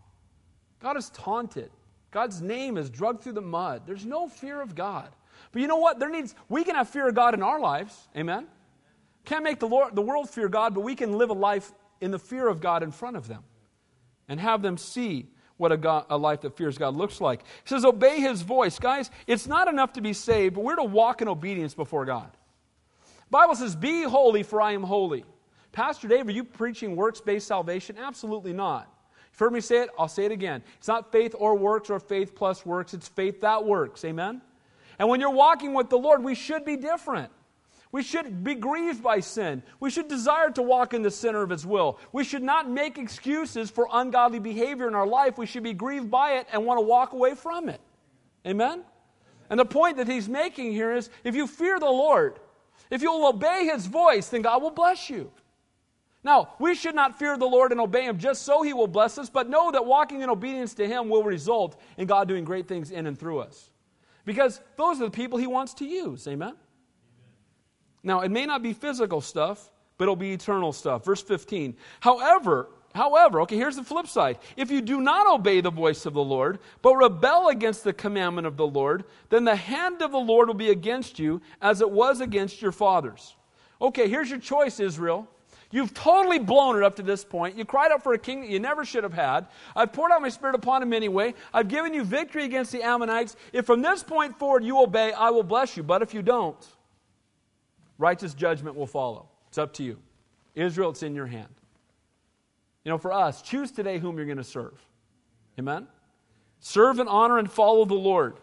God is taunted. God's name is dragged through the mud. There's no fear of God. But you know what? We can have fear of God in our lives. Amen? Can't make the world fear God, but we can live a life in the fear of God in front of them and have them see what a life that fears God looks like. He says, obey His voice. Guys, it's not enough to be saved, but we're to walk in obedience before God. The Bible says, be holy, for I am holy. Pastor Dave, are you preaching works-based salvation? Absolutely not. You've heard me say it, I'll say it again. It's not faith or works or faith plus works, it's faith that works. Amen? And when you're walking with the Lord, we should be different. We should be grieved by sin. We should desire to walk in the center of His will. We should not make excuses for ungodly behavior in our life. We should be grieved by it and want to walk away from it. Amen? And the point that he's making here is, if you fear the Lord, if you'll obey His voice, then God will bless you. Now, we should not fear the Lord and obey Him just so He will bless us, but know that walking in obedience to Him will result in God doing great things in and through us. Because those are the people He wants to use. Amen? Now, it may not be physical stuff, but it'll be eternal stuff. Verse 15, however, okay, here's the flip side. If you do not obey the voice of the Lord, but rebel against the commandment of the Lord, then the hand of the Lord will be against you as it was against your fathers. Okay, here's your choice, Israel. You've totally blown it up to this point. You cried out for a king that you never should have had. I've poured out my Spirit upon him anyway. I've given you victory against the Ammonites. If from this point forward you obey, I will bless you. But if you don't, righteous judgment will follow. It's up to you. Israel, it's in your hand. You know, for us, choose today whom you're going to serve. Amen? Serve and honor and follow the Lord.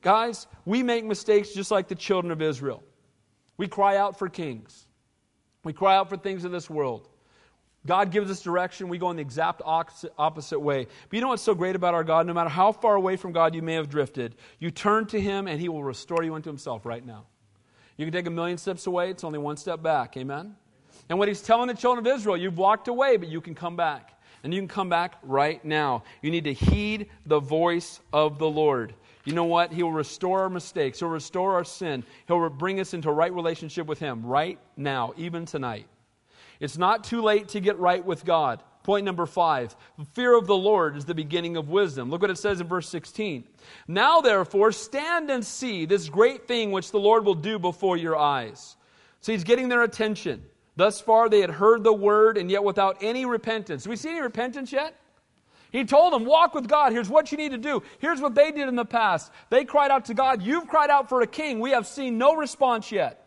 Guys, we make mistakes just like the children of Israel. We cry out for kings. We cry out for things of this world. God gives us direction. We go in the exact opposite way. But you know what's so great about our God? No matter how far away from God you may have drifted, you turn to Him and He will restore you unto Himself right now. You can take 1,000,000 steps away. It's only one step back. Amen? And what He's telling the children of Israel, you've walked away, but you can come back. And you can come back right now. You need to heed the voice of the Lord. You know what? He will restore our mistakes. He'll restore our sin. He'll bring us into right relationship with Him right now, even tonight. It's not too late to get right with God. Point number 5, the fear of the Lord is the beginning of wisdom. Look what it says in verse 16. Now therefore stand and see this great thing which the Lord will do before your eyes. So He's getting their attention. Thus far they had heard the word and yet without any repentance. Do we see any repentance yet? He told them, walk with God. Here's what you need to do. Here's what they did in the past. They cried out to God. You've cried out for a king. We have seen no response yet.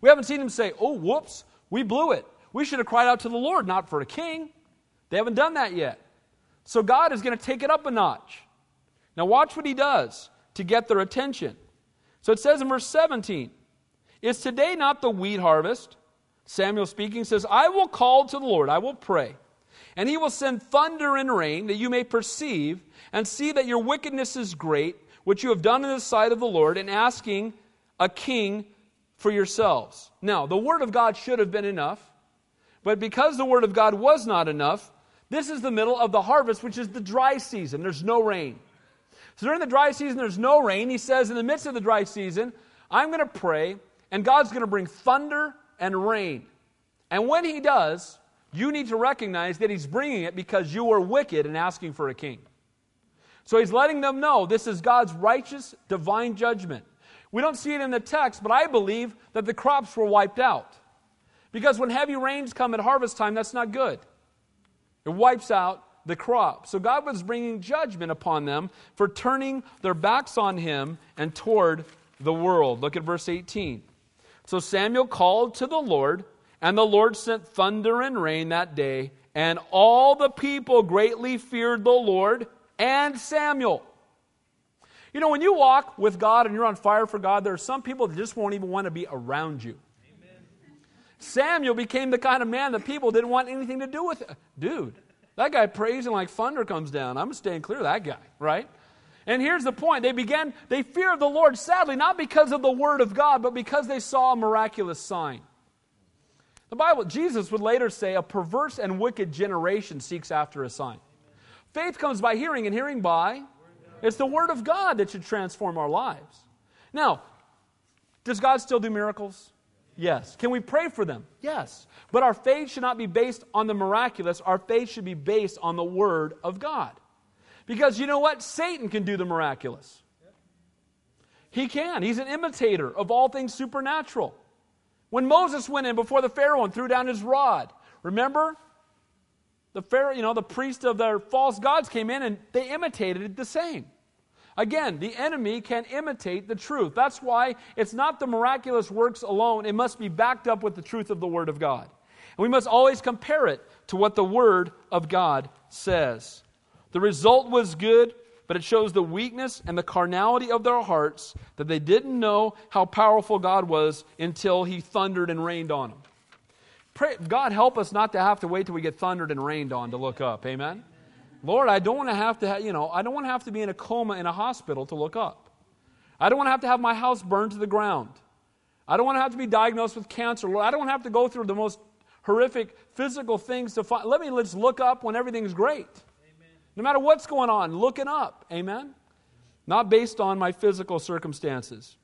We haven't seen them say, oh, whoops, we blew it. We should have cried out to the Lord, not for a king. They haven't done that yet. So God is going to take it up a notch. Now watch what He does to get their attention. So it says in verse 17, is today not the wheat harvest? Samuel speaking says, I will call to the Lord, I will pray, and He will send thunder and rain that you may perceive and see that your wickedness is great, which you have done in the sight of the Lord, in asking a king for yourselves. Now, the word of God should have been enough, but because the word of God was not enough, this is the middle of the harvest, which is the dry season. There's no rain. So during the dry season, there's no rain. He says in the midst of the dry season, I'm going to pray, and God's going to bring thunder and rain. And when He does, you need to recognize that He's bringing it because you were wicked and asking for a king. So He's letting them know this is God's righteous, divine judgment. We don't see it in the text, but I believe that the crops were wiped out. Because when heavy rains come at harvest time, that's not good. It wipes out the crop. So God was bringing judgment upon them for turning their backs on Him and toward the world. Look at verse 18. So Samuel called to the Lord, and the Lord sent thunder and rain that day, and all the people greatly feared the Lord and Samuel. You know, when you walk with God and you're on fire for God, there are some people that just won't even want to be around you. Samuel became the kind of man that people didn't want anything to do with. Dude, that guy prays and like thunder comes down. I'm staying clear of that guy, right? And here's the point. They feared the Lord, sadly, not because of the word of God, but because they saw a miraculous sign. The Bible, Jesus would later say, a perverse and wicked generation seeks after a sign. Faith comes by hearing, and hearing by? It's the word of God that should transform our lives. Now, does God still do miracles? Yes. Can we pray for them? Yes. But our faith should not be based on the miraculous. Our faith should be based on the Word of God. Because you know what? Satan can do the miraculous. He can. He's an imitator of all things supernatural. When Moses went in before the Pharaoh and threw down his rod, remember? The Pharaoh, the priest of their false gods came in and they imitated the same. Again, the enemy can imitate the truth. That's why it's not the miraculous works alone. It must be backed up with the truth of the Word of God. And we must always compare it to what the Word of God says. The result was good, but it shows the weakness and the carnality of their hearts, that they didn't know how powerful God was until He thundered and rained on them. Pray, God, help us not to have to wait till we get thundered and rained on to look up. Amen? Lord, I don't want to have to, I don't want to have to be in a coma in a hospital to look up. I don't want to have my house burned to the ground. I don't want to have to be diagnosed with cancer. Lord, I don't want to have to go through the most horrific physical things to find. Let me just look up when everything's great. Amen. No matter what's going on, looking up. Amen? Not based on my physical circumstances.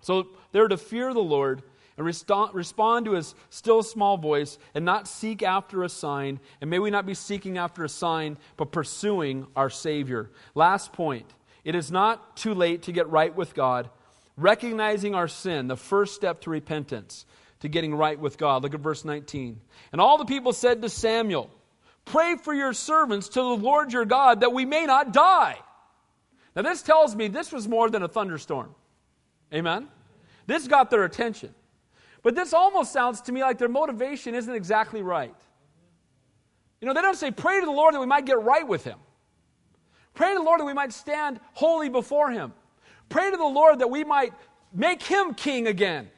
So they're to fear the Lord and respond to His still small voice and not seek after a sign. And may we not be seeking after a sign, but pursuing our Savior. Last point, it is not too late to get right with God. Recognizing our sin, the first step to repentance, to getting right with God. Look at verse 19. And all the people said to Samuel, "Pray for your servants to the Lord your God that we may not die." Now this tells me this was more than a thunderstorm. Amen? This got their attention. But this almost sounds to me like their motivation isn't exactly right. They don't say, pray to the Lord that we might get right with Him. Pray to the Lord that we might stand holy before Him. Pray to the Lord that we might make Him king again.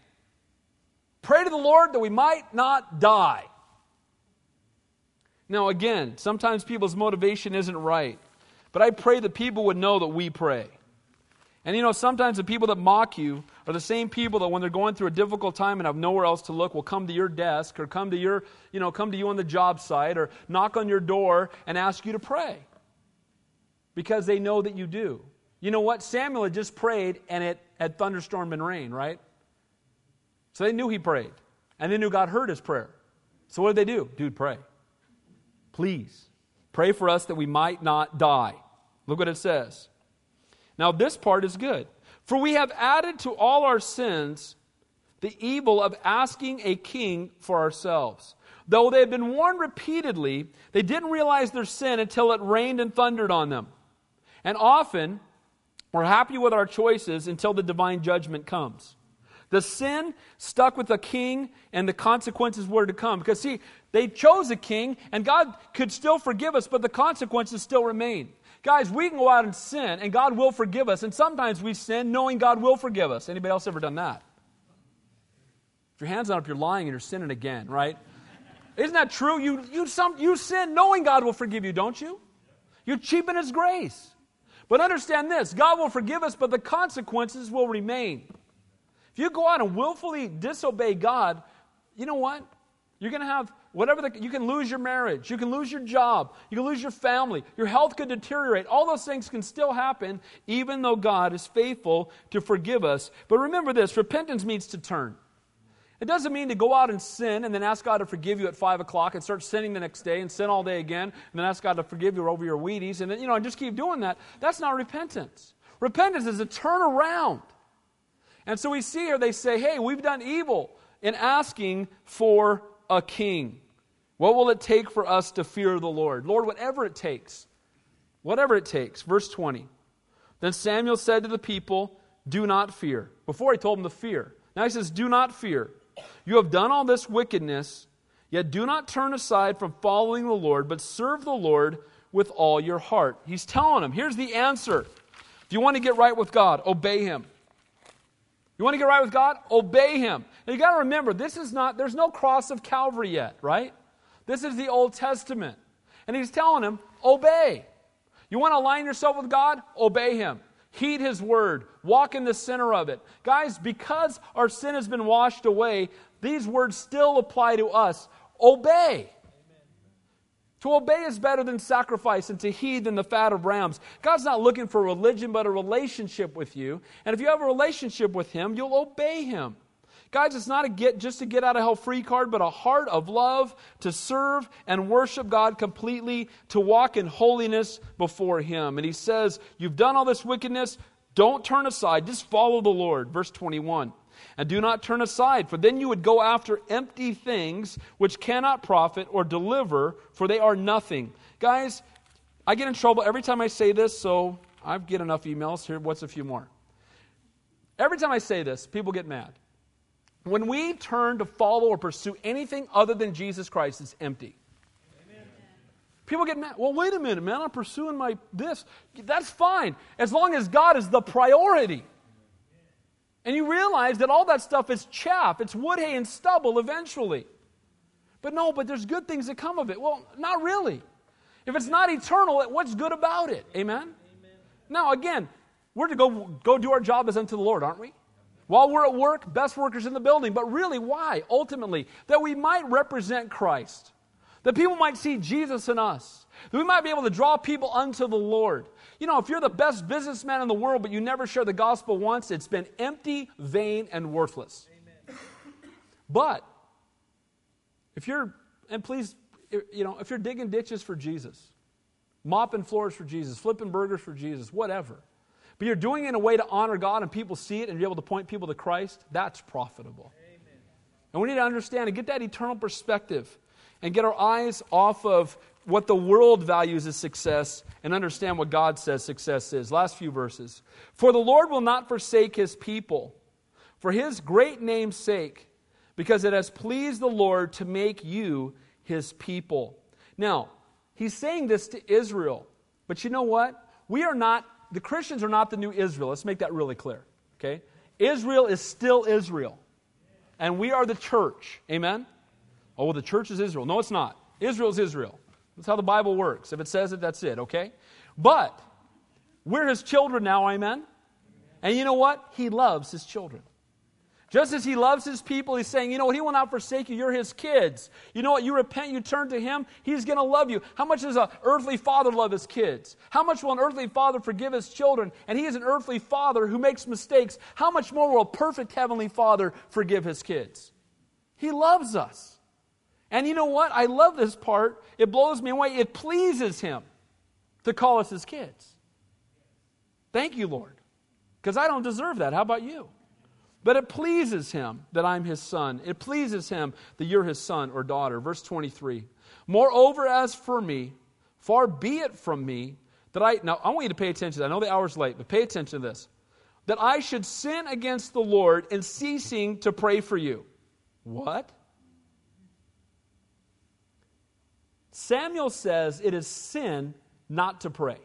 Pray to the Lord that we might not die. Now again, sometimes people's motivation isn't right. But I pray that people would know that we pray. And sometimes the people that mock you are the same people that when they're going through a difficult time and have nowhere else to look will come to your desk or come to you on the job site or knock on your door and ask you to pray because they know that you do. You know what? Samuel had just prayed and it had thunderstorm and rain, right? So they knew he prayed and they knew God heard his prayer. So what did they do? Dude, pray. Please. Pray for us that we might not die. Look what it says. Now this part is good. For we have added to all our sins the evil of asking a king for ourselves. Though they had been warned repeatedly, they didn't realize their sin until it rained and thundered on them. And often, we're happy with our choices until the divine judgment comes. The sin stuck with a king and the consequences were to come. Because see, they chose a king and God could still forgive us, but the consequences still remain. Guys, we can go out and sin, and God will forgive us. And sometimes we sin knowing God will forgive us. Anybody else ever done that? If your hand's not up, you're lying and you're sinning again, right? Isn't that true? You sin knowing God will forgive you, don't you? You cheapen His grace. But understand this, God will forgive us, but the consequences will remain. If you go out and willfully disobey God, you know what? You're going to have you can lose your marriage, you can lose your job, you can lose your family, your health could deteriorate. All those things can still happen even though God is faithful to forgive us. But remember this, repentance means to turn. It doesn't mean to go out and sin and then ask God to forgive you at 5 o'clock and start sinning the next day and sin all day again and then ask God to forgive you over your Wheaties and then, and just keep doing that. That's not repentance. Repentance is a turnaround. And so we see here they say, hey, we've done evil in asking for a king. What will it take for us to fear the Lord? Lord, whatever it takes. Whatever it takes. Verse 20. Then Samuel said to the people, do not fear. Before he told them to fear. Now he says, do not fear. You have done all this wickedness, yet do not turn aside from following the Lord, but serve the Lord with all your heart. He's telling them, here's the answer. If you want to get right with God, obey Him. You want to get right with God? Obey Him. Now you got to remember, there's no cross of Calvary yet, right? This is the Old Testament. And he's telling him, obey. You want to align yourself with God? Obey Him. Heed His word. Walk in the center of it. Guys, because our sin has been washed away, these words still apply to us. Obey. Amen. To obey is better than sacrifice, and to heed than the fat of rams. God's not looking for religion, but a relationship with you. And if you have a relationship with Him, you'll obey Him. Guys, it's not just a get out of hell free card, but a heart of love to serve and worship God completely, to walk in holiness before Him. And he says, you've done all this wickedness, don't turn aside, just follow the Lord. Verse 21, And do not turn aside, for then you would go after empty things which cannot profit or deliver, for they are nothing. Guys, I get in trouble every time I say this, so I get enough emails. Here, what's a few more? Every time I say this, people get mad. When we turn to follow or pursue anything other than Jesus Christ, it's empty. Amen. People get mad. Well, wait a minute, man, I'm pursuing my this. That's fine, as long as God is the priority. And you realize that all that stuff is chaff. It's wood, hay, and stubble eventually. But no, but there's good things that come of it. Well, not really. If it's not eternal, what's good about it? Amen? Amen. Now, again, we're to go do our job as unto the Lord, aren't we? While we're at work, best workers in the building. But really, why? Ultimately, that we might represent Christ. That people might see Jesus in us. That we might be able to draw people unto the Lord. You know, if you're the best businessman in the world, but you never share the gospel once, it's been empty, vain, and worthless. Amen. But, if you're digging ditches for Jesus, mopping floors for Jesus, flipping burgers for Jesus, whatever, but you're doing it in a way to honor God and people see it and you're able to point people to Christ, that's profitable. Amen. And we need to understand and get that eternal perspective and get our eyes off of what the world values as success and understand what God says success is. Last few verses. For the Lord will not forsake His people, for His great name's sake, because it has pleased the Lord to make you His people. Now, He's saying this to Israel, but you know what? The Christians are not the new Israel. Let's make that really clear, okay? Israel is still Israel, and we are the church, amen? Oh, well, the church is Israel. No, it's not. Israel is Israel. That's how the Bible works. If it says it, that's it, okay? But we're His children now, amen? And you know what? He loves His children. Just as He loves His people, He's saying, you know what? He will not forsake you. You're His kids. You know what? You repent, you turn to Him, He's going to love you. How much does an earthly father love his kids? How much will an earthly father forgive his children? And He is an earthly father who makes mistakes. How much more will a perfect heavenly father forgive His kids? He loves us. And you know what? I love this part. It blows me away. It pleases Him to call us His kids. Thank you, Lord. Because I don't deserve that. How about you? But it pleases Him that I'm His son. It pleases Him that you're His son or daughter. Verse 23. Moreover, as for me, far be it from me that I... Now, I want you to pay attention to that. I know the hour's late, but pay attention to this. That I should sin against the Lord in ceasing to pray for you. What? Samuel says it is sin not to pray.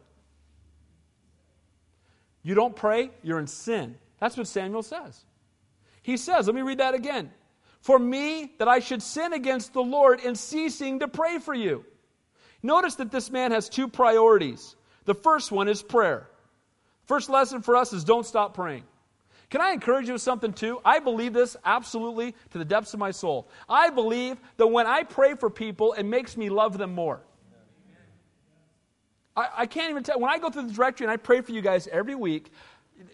You don't pray, you're in sin. That's what Samuel says. He says, let me read that again. For me, that I should sin against the Lord in ceasing to pray for you. Notice that this man has two priorities. The first one is prayer. First lesson for us is don't stop praying. Can I encourage you with something too? I believe this absolutely to the depths of my soul. I believe that when I pray for people, it makes me love them more. I can't even tell. When I go through the directory and I pray for you guys every week,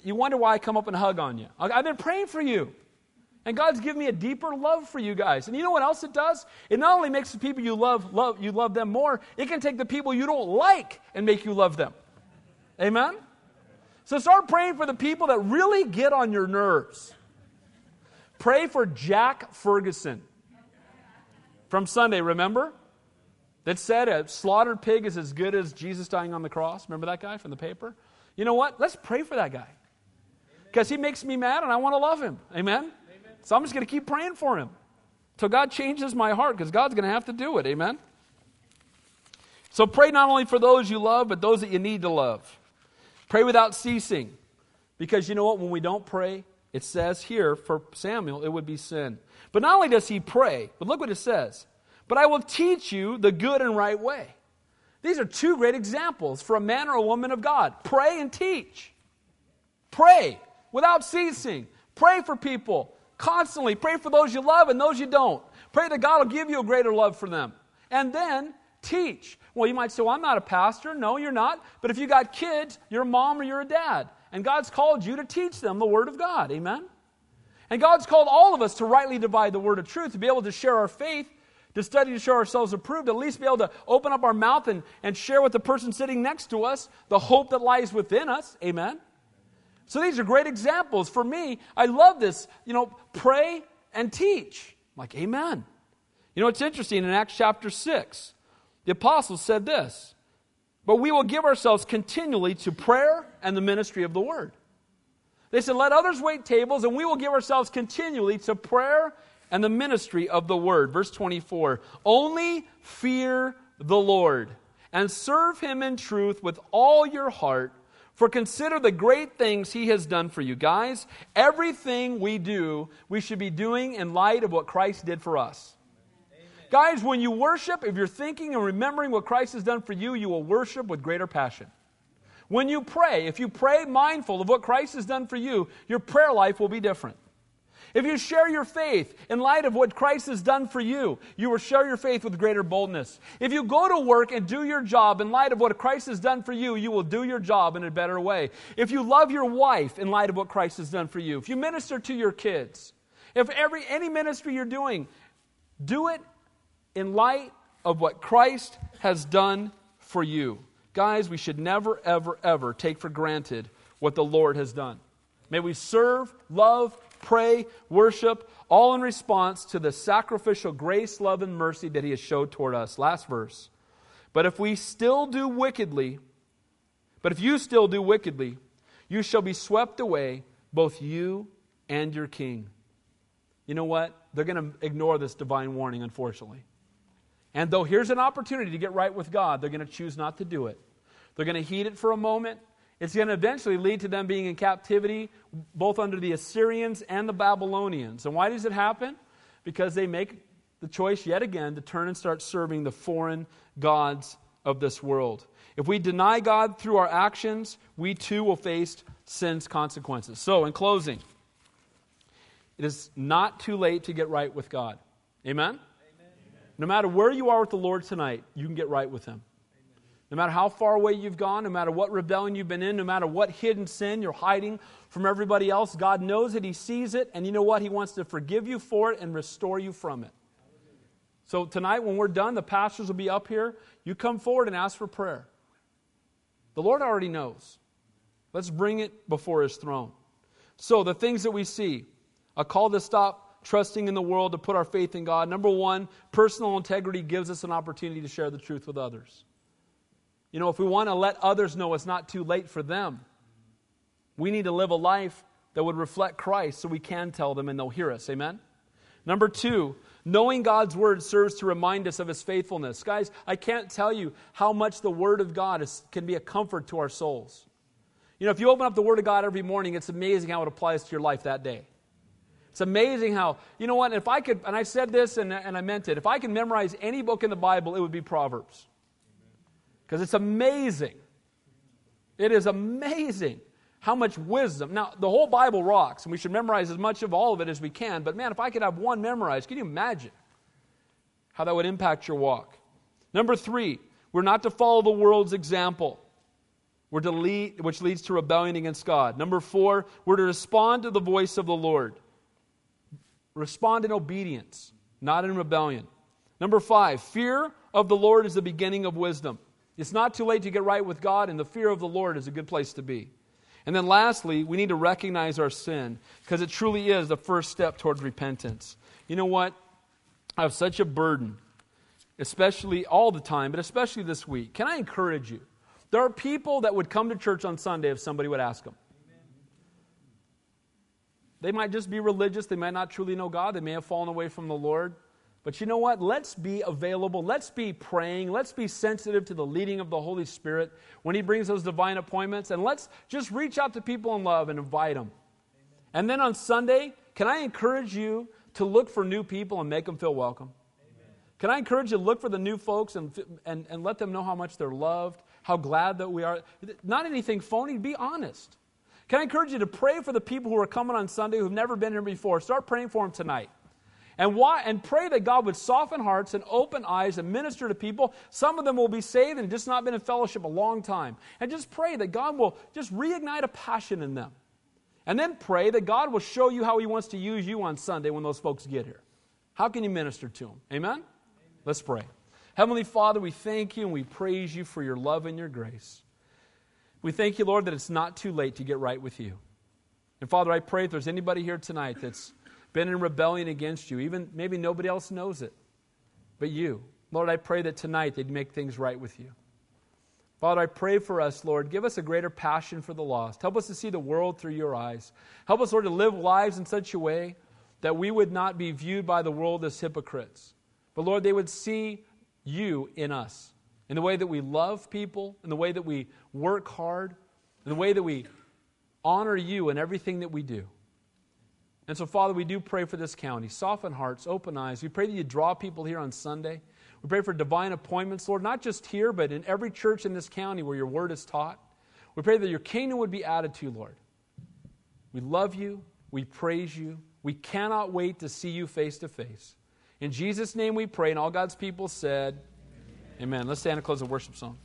you wonder why I come up and hug on you. I've been praying for you. And God's given me a deeper love for you guys. And you know what else it does? It not only makes the people you love you love them more, it can take the people you don't like and make you love them. Amen? So start praying for the people that really get on your nerves. Pray for Jack Ferguson from Sunday, remember? That said a slaughtered pig is as good as Jesus dying on the cross. Remember that guy from the paper? You know what? Let's pray for that guy. Because he makes me mad and I want to love him. Amen? Amen. So I'm just going to keep praying for him till God changes my heart, because God's going to have to do it. Amen? So pray not only for those you love, but those that you need to love. Pray without ceasing, because you know what? When we don't pray, it says here, for Samuel, it would be sin. But not only does he pray, but look what it says. But I will teach you the good and right way. These are two great examples for a man or a woman of God. Pray and teach. Pray without ceasing. Pray for people constantly. Pray for those you love and those you don't. Pray that God will give you a greater love for them. And then teach. Well, you might say, well, I'm not a pastor. No, you're not. But if you got kids, you're a mom or you're a dad. And God's called you to teach them the Word of God. Amen? And God's called all of us to rightly divide the Word of truth, to be able to share our faith, to study to show ourselves approved, at least be able to open up our mouth and share with the person sitting next to us the hope that lies within us. Amen? So these are great examples. For me, I love this, pray and teach. I'm like, amen. It's interesting, in Acts chapter 6, the apostles said this, but we will give ourselves continually to prayer and the ministry of the word. They said, let others wait tables, and we will give ourselves continually to prayer and the ministry of the word. Verse 24, only fear the Lord and serve him in truth with all your heart, for consider the great things he has done for you. Guys, everything we do, we should be doing in light of what Christ did for us. Amen. Guys, when you worship, if you're thinking and remembering what Christ has done for you, you will worship with greater passion. When you pray, if you pray mindful of what Christ has done for you, your prayer life will be different. If you share your faith in light of what Christ has done for you, you will share your faith with greater boldness. If you go to work and do your job in light of what Christ has done for you, you will do your job in a better way. If you love your wife in light of what Christ has done for you, if you minister to your kids, if any ministry you're doing, do it in light of what Christ has done for you. Guys, we should never, ever, ever take for granted what the Lord has done. May we serve, love, pray, worship, all in response to the sacrificial grace, love, and mercy that he has showed toward us. Last verse. But if you still do wickedly, you shall be swept away, both you and your king. You know what? They're going to ignore this divine warning, unfortunately. And though here's an opportunity to get right with God, they're going to choose not to do it. They're going to heed it for a moment. It's going to eventually lead to them being in captivity, both under the Assyrians and the Babylonians. And why does it happen? Because they make the choice yet again to turn and start serving the foreign gods of this world. If we deny God through our actions, we too will face sin's consequences. So, in closing, it is not too late to get right with God. Amen? Amen. No matter where you are with the Lord tonight, you can get right with him. No matter how far away you've gone, no matter what rebellion you've been in, no matter what hidden sin you're hiding from everybody else, God knows it, he sees it, and you know what? He wants to forgive you for it and restore you from it. So tonight when we're done, the pastors will be up here. You come forward and ask for prayer. The Lord already knows. Let's bring it before his throne. So the things that we see, a call to stop trusting in the world, to put our faith in God. Number one, personal integrity gives us an opportunity to share the truth with others. If we want to let others know it's not too late for them, we need to live a life that would reflect Christ so we can tell them and they'll hear us. Amen? Number two, knowing God's word serves to remind us of his faithfulness. Guys, I can't tell you how much the word of God can be a comfort to our souls. If you open up the word of God every morning, it's amazing how it applies to your life that day. It's amazing how, if I could, and I said this and I meant it, if I could memorize any book in the Bible, it would be Proverbs. Because it's amazing. It is amazing how much wisdom. Now, the whole Bible rocks, and we should memorize as much of all of it as we can. But man, if I could have one memorized, can you imagine how that would impact your walk? Number three, we're not to follow the world's example, which leads to rebellion against God. Number four, we're to respond to the voice of the Lord. Respond in obedience, not in rebellion. Number five, fear of the Lord is the beginning of wisdom. It's not too late to get right with God, and the fear of the Lord is a good place to be. And then lastly, we need to recognize our sin, because it truly is the first step towards repentance. You know what? I have such a burden, especially all the time, but especially this week. Can I encourage you? There are people that would come to church on Sunday if somebody would ask them. They might just be religious. They might not truly know God. They may have fallen away from the Lord. But you know what? Let's be available. Let's be praying. Let's be sensitive to the leading of the Holy Spirit when he brings those divine appointments. And let's just reach out to people in love and invite them. Amen. And then on Sunday, can I encourage you to look for new people and make them feel welcome? Amen. Can I encourage you to look for the new folks and let them know how much they're loved, how glad that we are? Not anything phony. Be honest. Can I encourage you to pray for the people who are coming on Sunday who've never been here before? Start praying for them tonight. And pray that God would soften hearts and open eyes and minister to people. Some of them will be saved and just not been in fellowship a long time. And just pray that God will just reignite a passion in them. And then pray that God will show you how he wants to use you on Sunday when those folks get here. How can you minister to them? Amen? Amen. Let's pray. Heavenly Father, we thank you and we praise you for your love and your grace. We thank you, Lord, that it's not too late to get right with you. And Father, I pray if there's anybody here tonight that's been in rebellion against you, even maybe nobody else knows it, but you. Lord, I pray that tonight they'd make things right with you. Father, I pray for us, Lord. Give us a greater passion for the lost. Help us to see the world through your eyes. Help us, Lord, to live lives in such a way that we would not be viewed by the world as hypocrites. But, Lord, they would see you in us, in the way that we love people, in the way that we work hard, in the way that we honor you in everything that we do. And so, Father, we do pray for this county. Soften hearts, open eyes. We pray that you draw people here on Sunday. We pray for divine appointments, Lord, not just here, but in every church in this county where your word is taught. We pray that your kingdom would be added to, Lord. We love you. We praise you. We cannot wait to see you face to face. In Jesus' name we pray, and all God's people said, Amen. Let's stand and close the worship song.